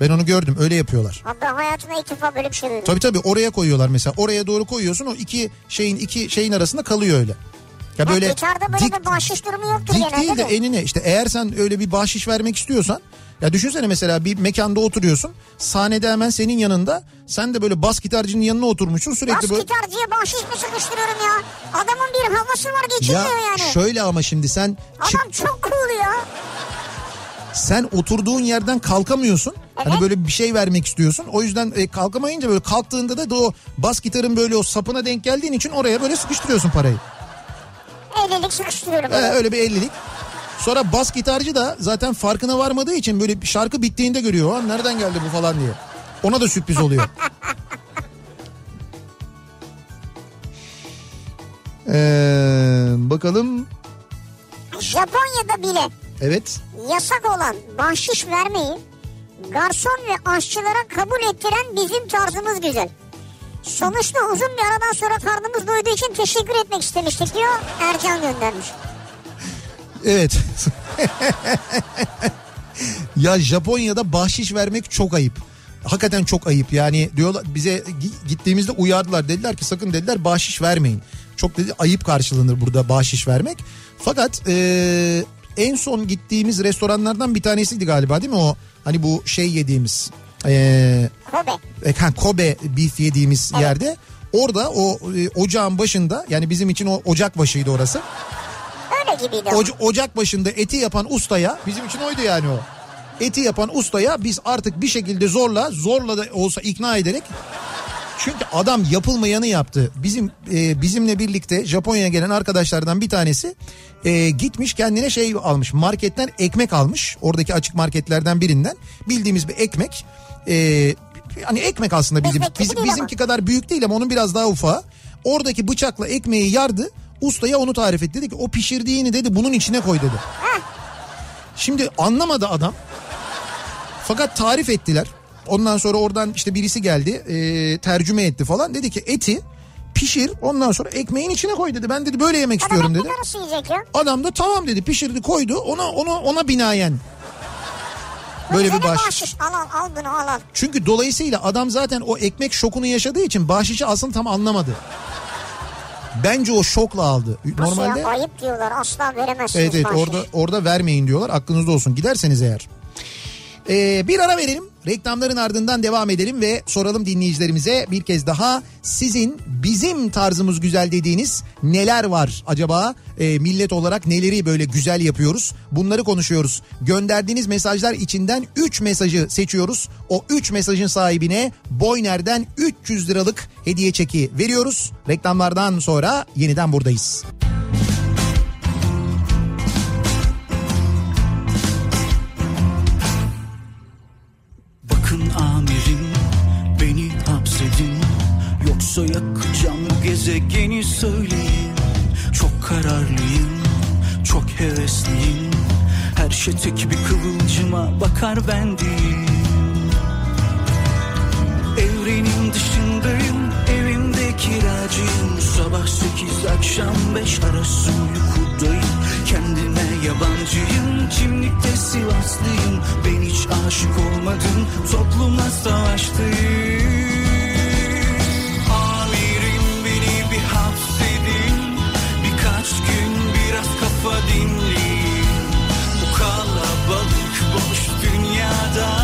Ben onu gördüm, öyle yapıyorlar. Abi hayatımda ilk defa böyle bir şey duydum. Tabii tabii, oraya koyuyorlar mesela. Oraya doğru koyuyorsun, o iki şeyin iki şeyin arasında kalıyor öyle. Ya yani böyle dışarıda böyle dik, bir bahşiş durumu yoktur dik genelde değil de mi? Enine işte, eğer sen öyle bir bahşiş vermek istiyorsan. Ya düşünsene mesela bir mekanda oturuyorsun, sahnede hemen senin yanında, sen de böyle bas gitarcının yanına oturmuşsun sürekli. Bas böyle... gitarcıya bahşiş mi sıkıştırıyorum ya? Adamın bir havası var, geçilmiyor ya yani. Şöyle ama şimdi sen... Adam çok cool ya. Sen oturduğun yerden kalkamıyorsun. Evet. Hani böyle bir şey vermek istiyorsun. O yüzden e, kalkamayınca böyle kalktığında da, da o bas gitarın böyle o sapına denk geldiğin için oraya böyle sıkıştırıyorsun parayı. Ellilik sıkıştırıyorum. Ee, öyle bir ellilik. Sonra bas gitarcı da zaten farkına varmadığı için böyle şarkı bittiğinde görüyor. Ha, nereden geldi bu falan diye. Ona da sürpriz oluyor. ee, bakalım. Japonya'da bile evet, yasak olan bahşiş vermeyi garson ve aşçılara kabul ettiren bizim tarzımız güzel. Sonuçta uzun bir aradan sonra karnımız doyduğu için teşekkür etmek istemiştik diyor. Ercan göndermiş. Evet. Ya Japonya'da bahşiş vermek çok ayıp. Hakikaten çok ayıp. Yani diyorlar, bize gittiğimizde uyardılar. Dediler ki sakın, dediler, bahşiş vermeyin. Çok dedi ayıp karşılanır burada bahşiş vermek. Fakat ee, en son gittiğimiz restoranlardan bir tanesiydi galiba, değil mi o? Hani bu şey yediğimiz ee, Kobe. E, Kobe beef yediğimiz, evet, yerde. Orada o e, ocağın başında, yani bizim için o ocak başıydı orası. Oca- Ocak başında eti yapan ustaya, bizim için oydu yani o. Eti yapan ustaya biz artık bir şekilde zorla zorla da olsa ikna ederek, çünkü adam yapılmayanı yaptı. Bizim e, bizimle birlikte Japonya'ya gelen arkadaşlardan bir tanesi e, gitmiş kendine şey almış, marketten ekmek almış, oradaki açık marketlerden birinden, bildiğimiz bir ekmek. E, hani ekmek aslında bizim bizim bizimki kadar büyük değil ama onun biraz daha ufağı. Oradaki bıçakla ekmeği yardı. Ustaya onu tarif etti. Dedi ki o pişirdiğini, dedi, bunun içine koy, dedi. Şimdi anlamadı adam. Fakat tarif ettiler. Ondan sonra oradan işte birisi geldi. E, tercüme etti falan. Dedi ki eti pişir, ondan sonra ekmeğin içine koy, dedi. Ben, dedi, böyle yemek adam istiyorum, dedi. Adam da tamam, dedi, pişirdi koydu. Ona ona ona binaen. Böyle bir bahşiş. Al al al bunu al al. Çünkü dolayısıyla adam zaten o ekmek şokunu yaşadığı için bahşişi aslında tam anlamadı. Bence o şokla aldı. Nasıl normalde ya, ayıp diyorlar, asla veremezsiniz. Evet evet, orada, orada vermeyin diyorlar, aklınızda olsun giderseniz eğer. Ee, bir ara verelim, reklamların ardından devam edelim ve soralım dinleyicilerimize bir kez daha, sizin bizim tarzımız güzel dediğiniz neler var acaba? E, millet olarak neleri böyle güzel yapıyoruz? Bunları konuşuyoruz. Gönderdiğiniz mesajlar içinden üç mesajı seçiyoruz. O üç mesajın sahibine Boyner'den üç yüz liralık hediye çeki veriyoruz. Reklamlardan sonra yeniden buradayız. Yakacağım gezegeni söyleyeyim. Çok kararlıyım, çok hevesliyim. Her şey tek bir kıvılcıma bakar, ben değilim. Evrenin dışındayım, evimde kiracıyım. Sabah sekiz akşam beş arası uykudayım. Kendime yabancıyım, kimlikte Sivaslıyım. Ben hiç aşık olmadım, topluma savaştayım. Birkaç gün biraz kafa dinleyeyim. Bu kalabalık boş dünyada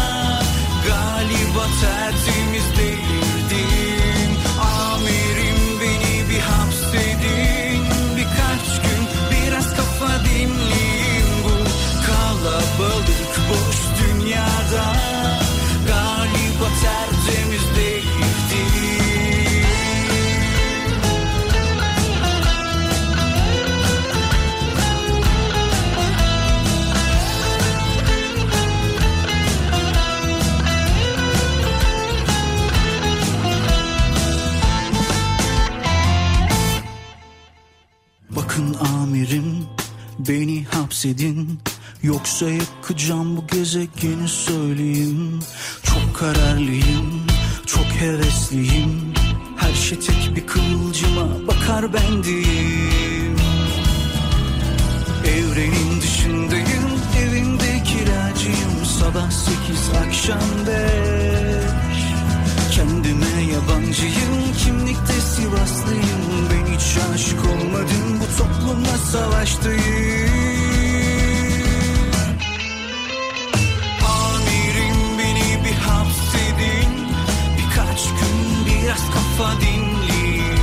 galiba tertemiz değildim. Amirim beni bir hapsedin. Birkaç gün biraz kafa dinleyeyim. Bu kalabalık boş dünyada galiba tertemiz değildim. Bakın amirim, beni hapsedin, yoksa yakacağım bu gezegeni söyleyeyim. Çok kararlıyım, çok hevesliyim. Her şey tek bir kıvılcıma bakar, ben değilim. Evrenin dışındayım, evimde kiracıyım. Sabah sekiz, akşam beş. Kendime yabancıyım, kimlikte Sivaslıyım. Ben hiç aşık olmadım, bu toplumla savaştayım. Amirim beni bir hapsedin, birkaç gün biraz kafa dinleyin.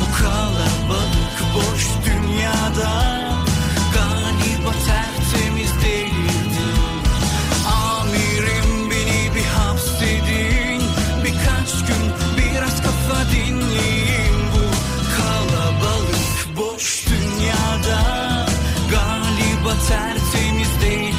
Bu kalabalık boş dünyada galiba tertemiz değildim. Amirim beni bir hapsedin, birkaç gün biraz kafa dinleyin. Bu kalabalık boş dünyada galiba tertemiz değildim.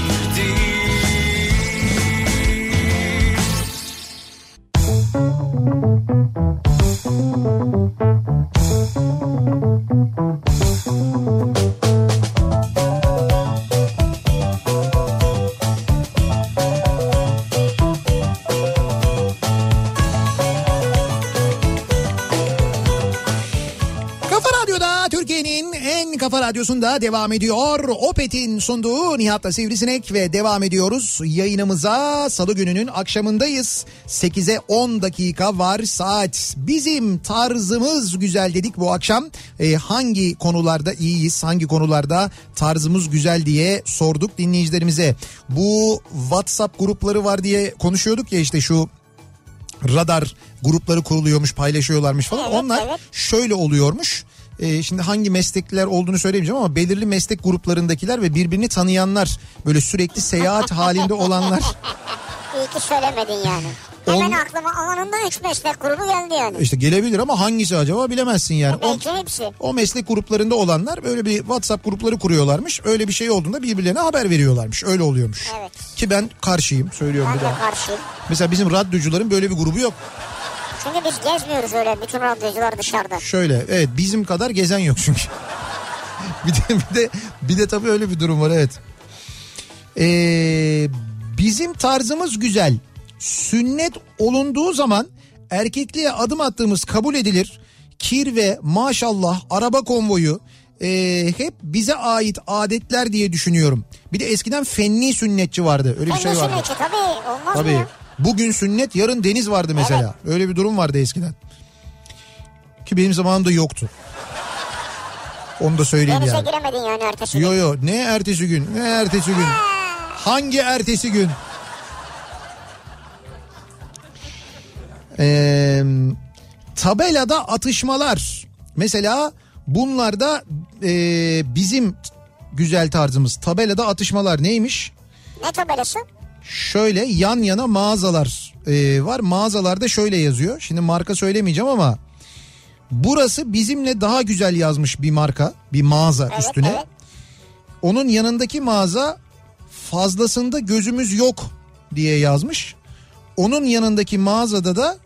Kafa Radyosu'nda devam ediyor. Opet'in sunduğu Nihat'la Sivrisinek ve devam ediyoruz yayınımıza. Salı gününün akşamındayız. sekize on dakika var saat. Bizim tarzımız güzel dedik bu akşam. Ee, hangi konularda iyiyiz, hangi konularda tarzımız güzel diye sorduk dinleyicilerimize. Bu WhatsApp grupları var diye konuşuyorduk ya, işte şu radar grupları kuruluyormuş, paylaşıyorlarmış falan. Evet, onlar evet. Şöyle oluyormuş. Ee, şimdi hangi meslekler olduğunu söylemeyeceğim ama belirli meslek gruplarındakiler ve birbirini tanıyanlar, böyle sürekli seyahat halinde olanlar. İyi ki söylemedin yani. Hemen On... aklıma anında üç meslek grubu geldi yani. İşte gelebilir ama hangisi acaba bilemezsin yani. E belki o, hepsi. O meslek gruplarında olanlar böyle bir WhatsApp grupları kuruyorlarmış. Öyle bir şey olduğunda birbirlerine haber veriyorlarmış. Öyle oluyormuş. Evet. Ki ben karşıyım, söylüyorum ben bir daha. Ben de karşıyım. Mesela bizim radyocuların böyle bir grubu yok. Çünkü biz gezmiyoruz öyle, bütün radyocular dışarıda. Şöyle evet, bizim kadar gezen yok çünkü. bir de bir de bir de tabii öyle bir durum var, evet. Ee, bizim tarzımız güzel. Sünnet olunduğu zaman erkekliğe adım attığımız kabul edilir. Kirve, maşallah, araba konvoyu e, hep bize ait adetler diye düşünüyorum. Bir de eskiden fenni sünnetçi vardı, öyle bir fenni şey vardı. Sünnetçi tabii, olmaz tabii. Mı? Bugün sünnet, yarın deniz vardı mesela. Evet. Öyle bir durum vardı eskiden. Ki benim zamanımda yoktu. Onu da söyleyeyim yani. Denize giremedin yani ertesi gün. Yo yo, ne ertesi gün? Ne ertesi gün? Hangi ertesi gün? Ee, tabelada atışmalar. Mesela bunlar da e, bizim güzel tarzımız. Tabelada atışmalar neymiş? Ne tabelası? Şöyle yan yana mağazalar e, var. Mağazalarda şöyle yazıyor. Şimdi marka söylemeyeceğim ama burası bizimle daha güzel yazmış bir marka, bir mağaza, evet, üstüne. Evet. Onun yanındaki mağaza fazlasında gözümüz yok diye yazmış. Onun yanındaki mağazada da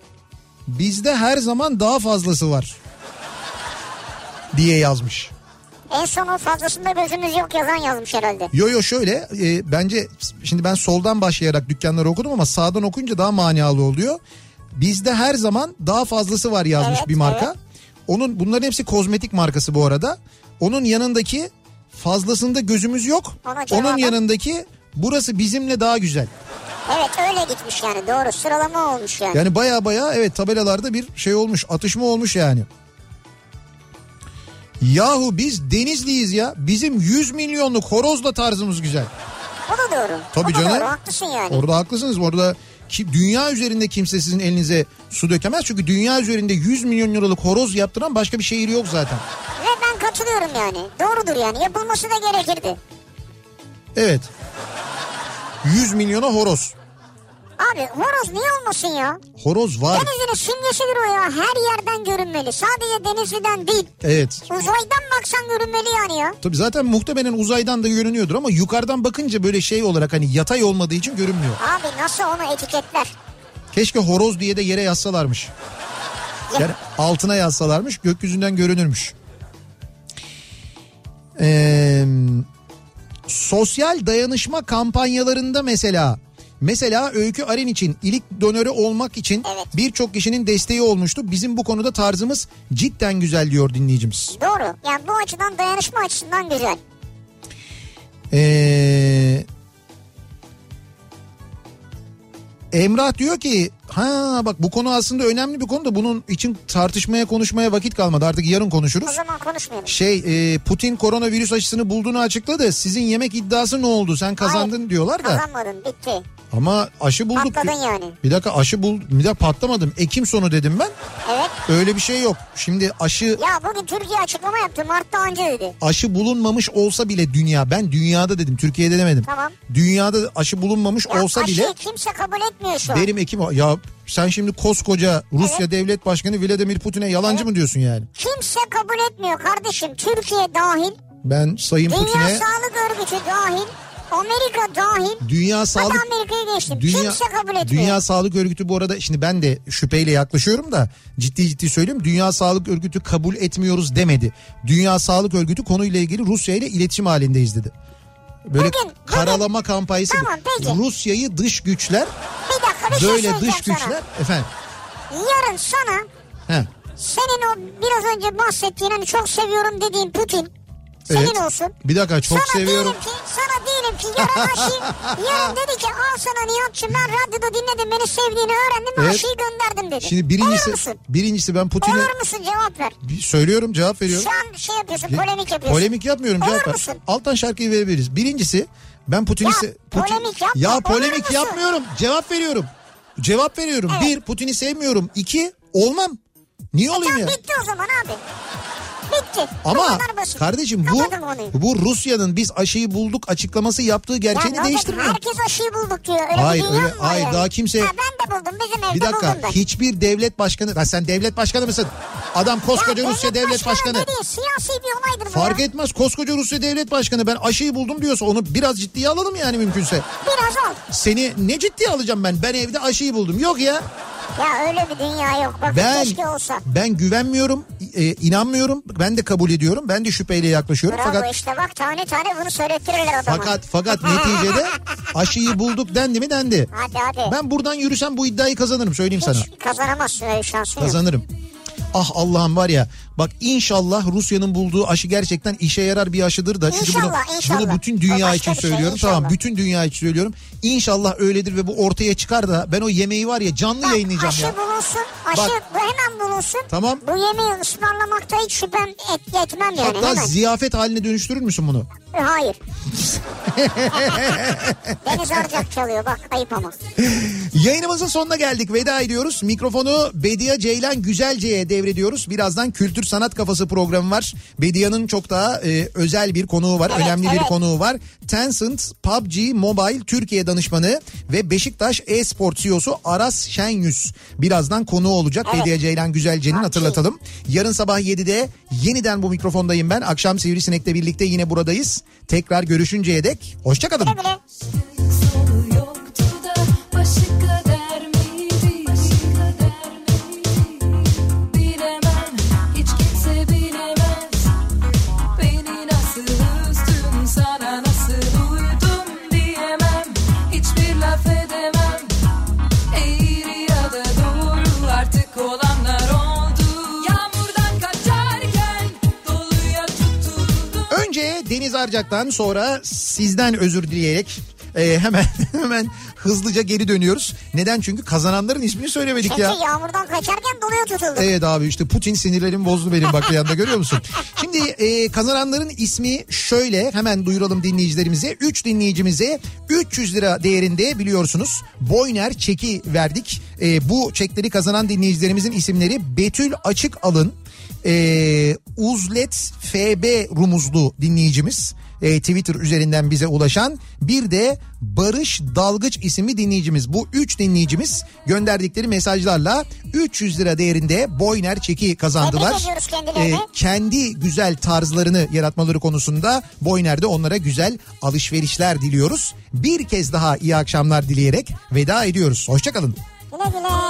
bizde her zaman daha fazlası var diye yazmış. En son o fazlasında gözümüz yok yazan yazmış herhalde. Yo yo şöyle e, bence şimdi ben soldan başlayarak dükkanları okudum ama sağdan okuyunca daha manalı oluyor. Bizde her zaman daha fazlası var yazmış, evet, bir marka. Evet. Onun, bunların hepsi kozmetik markası bu arada. Onun yanındaki fazlasında gözümüz yok. Onun yanındaki burası bizimle daha güzel. Evet öyle gitmiş yani, doğru sıralama olmuş yani. Yani baya baya evet, tabelalarda bir şey olmuş, atışma olmuş yani. Yahu biz Denizliyiz ya. Bizim yüz milyonluk horozla tarzımız güzel. O da doğru. Tabii canım. Doğru, haklısın yani. Orada haklısınız. Orada ki dünya üzerinde kimse sizin elinize su dökemez. Çünkü dünya üzerinde yüz milyon liralık horoz yaptıran başka bir şehir yok zaten. Ve ben katılıyorum yani. Doğrudur yani. Yapılması da gerekirdi. Evet. yüz milyona horoz. Abi horoz niye olmasın ya? Horoz var. Denizli'nin simgesidir o ya. Her yerden görünmeli. Sadece Denizli'den değil. Evet. Uzaydan baksan görünmeli yani ya. Tabii zaten muhtemelen uzaydan da görünüyordur ama yukarıdan bakınca böyle şey olarak, hani yatay olmadığı için görünmüyor. Abi nasıl onu etiketler? Keşke horoz diye de yere yazsalarmış. Yani altına yazsalarmış, gökyüzünden görünürmüş. Ee, sosyal dayanışma kampanyalarında mesela... Mesela Öykü Aren için ilik donörü olmak için, evet, birçok kişinin desteği olmuştu. Bizim bu konuda tarzımız cidden güzel diyor dinleyicimiz. Doğru. Yani bu açıdan, dayanışma açısından güzel. Ee, Emrah diyor ki ha bak bu konu aslında önemli bir konu da bunun için tartışmaya konuşmaya vakit kalmadı, artık yarın konuşuruz. O zaman konuşmayalım. Şey e, Putin koronavirüs aşısını bulduğunu açıkladı, sizin yemek iddiası ne oldu, sen kazandın hayır, diyorlar da. Kazanmadım, bitti. Ama aşı bulduk. Patladın yani. Bir dakika aşı buldum. Bir dakika patlamadım. Ekim sonu dedim ben. Evet. Öyle bir şey yok. Şimdi aşı... Ya bugün Türkiye açıklama yaptı. Mart'ta önce dedi. Aşı bulunmamış olsa bile dünya. Ben dünyada dedim. Türkiye'de demedim. Tamam. Dünyada aşı bulunmamış ya olsa aşı bile... Aşıyı kimse kabul etmiyor şu an. Benim Ekim... Ya sen şimdi koskoca Rusya evet. Devlet Başkanı Vladimir Putin'e yalancı evet. mı diyorsun yani? Kimse kabul etmiyor kardeşim. Türkiye dahil. Ben Sayın Dünya Putin'e... Dünya Sağlık Örgütü dahil... Amerika dahil. Dünya Sağlık Hadi Amerika'yı geçtim. Dünya, kimse kabul etmiyor. Dünya Sağlık Örgütü bu arada şimdi ben de şüpheyle yaklaşıyorum da ciddi ciddi söyleyeyim. Dünya Sağlık Örgütü kabul etmiyoruz demedi. Dünya Sağlık Örgütü konuyla ilgili Rusya ile iletişim halindeyiz dedi. Böyle bugün, karalama bugün. kampanyası. Tamam, Rusya'yı dış güçler. Bir dakika bir şey böyle söyleyeceğim dış güçler, sana. Efendim. Yarın sana He. senin o biraz önce bahsettiğin hani çok seviyorum dediğin Putin. Senin evet. olsun. Bir dakika çok sana seviyorum. Diyelim ki, sana diyelim ki yarın aşıyı yarın dedi ki al sana Nihat'cığım ben radyoda dinledim beni sevdiğini öğrendim evet. aşıyı gönderdim dedi. Şimdi birincisi, olur musun? Birincisi ben Putin'e... Olur musun cevap ver. Söylüyorum cevap veriyorum. Şu an şey yapıyorsun polemik yapıyorsun. Polemik yapmıyorum cevap ver. Musun? Alttan şarkıyı verebiliriz. Birincisi ben Putin'i... Ya Putin... polemik yapma. Ya polemik yapmıyorum cevap veriyorum. Cevap veriyorum. Evet. Bir Putin'i sevmiyorum. İki olmam. Niye e olayım ya? Bitti o zaman abi. Bitti. Ama kardeşim bu bu Rusya'nın biz aşıyı bulduk açıklaması yaptığı gerçeğini ya, değiştirmiyor. Herkes aşıyı bulduk diyor. Öyle hayır öyle, hayır yani? Daha kimse. Ha, ben de buldum bizim evde bir dakika, buldum ben. Hiçbir devlet başkanı. Ha, sen devlet başkanı mısın? Adam koskoca ya, Rusya devlet, devlet başkanı. başkanı. Dedi, siyasi bir olaydır bu. Fark ya. etmez koskoca Rusya devlet başkanı. Ben aşıyı buldum diyorsa onu biraz ciddiye alalım yani mümkünse. Biraz al. Seni ne ciddiye alacağım ben? Ben evde aşıyı buldum. Yok ya. Ya öyle bir dünya yok. Bakın ben, keşke olsa. Ben güvenmiyorum, e, inanmıyorum. Ben de kabul ediyorum. Ben de şüpheyle yaklaşıyorum. Bravo fakat, işte bak tane tane bunu söylettirirler o zaman. Fakat, fakat neticede aşıyı bulduk dendi mi dendi. Hadi hadi. Ben buradan yürüsem bu iddiayı kazanırım söyleyeyim hiç sana. Hiç kazanamazsın öyle şansın Kazanırım. Yok. Ah Allah'ım var ya bak inşallah Rusya'nın bulduğu aşı gerçekten işe yarar bir aşıdır da. İnşallah bunu, inşallah. Bunu bütün dünya için söylüyorum şey, tamam bütün dünya için söylüyorum. İnşallah öyledir ve bu ortaya çıkar da ben o yemeği var ya canlı bak, yayınlayacağım aşı ya. Aşı bulunsun aşı bak, bu hemen bulunsun. Tamam. Bu yemeği ısmarlamakta hiç şüphem et, etmem yani. Hatta hemen. Ziyafet haline dönüştürür müsün bunu? Hayır. Deniz Arcak çalıyor bak ayıp ama. Yayınımızın sonuna geldik veda ediyoruz. Mikrofonu Bedia Ceylan Güzelce'ye devrediyoruz. Birazdan Kültür Sanat Kafası programı var. Bedia'nın çok daha e, özel bir konuğu var. Evet, önemli evet. bir konuğu var. Tencent P U B G Mobile Türkiye danışmanı ve Beşiktaş e-spor C E O'su Aras Şenyüz. Birazdan konuğu olacak evet. Bedia Ceylan Güzelce'nin hatırlatalım. Yarın sabah yedide yeniden bu mikrofondayım ben. Akşam Sivrisinek'le birlikte yine buradayız. Tekrar görüşünceye dek hoşça kalın. Deniz Arcak'tan sonra sizden özür dileyerek e, hemen hemen hızlıca geri dönüyoruz. Neden? Çünkü kazananların ismini söylemedik Çünkü ya. Çünkü yağmurdan kaçarken doluya tutulduk. Evet abi işte Putin sinirlerimi bozdu benim bak bir yanda görüyor musun? Şimdi e, kazananların ismi şöyle hemen duyuralım dinleyicilerimize. üç dinleyicimize üç yüz lira değerinde biliyorsunuz Boyner çeki verdik. E, bu çekleri kazanan dinleyicilerimizin isimleri Betül Açıkalın. Ee, Uzlet F B Rumuzlu dinleyicimiz e, Twitter üzerinden bize ulaşan bir de Barış Dalgıç isimli dinleyicimiz. Bu üç dinleyicimiz gönderdikleri mesajlarla üç yüz lira değerinde Boyner çeki kazandılar. Ee, kendi güzel tarzlarını yaratmaları konusunda Boyner'de onlara güzel alışverişler diliyoruz. Bir kez daha iyi akşamlar dileyerek veda ediyoruz. Hoşçakalın. Güle güle.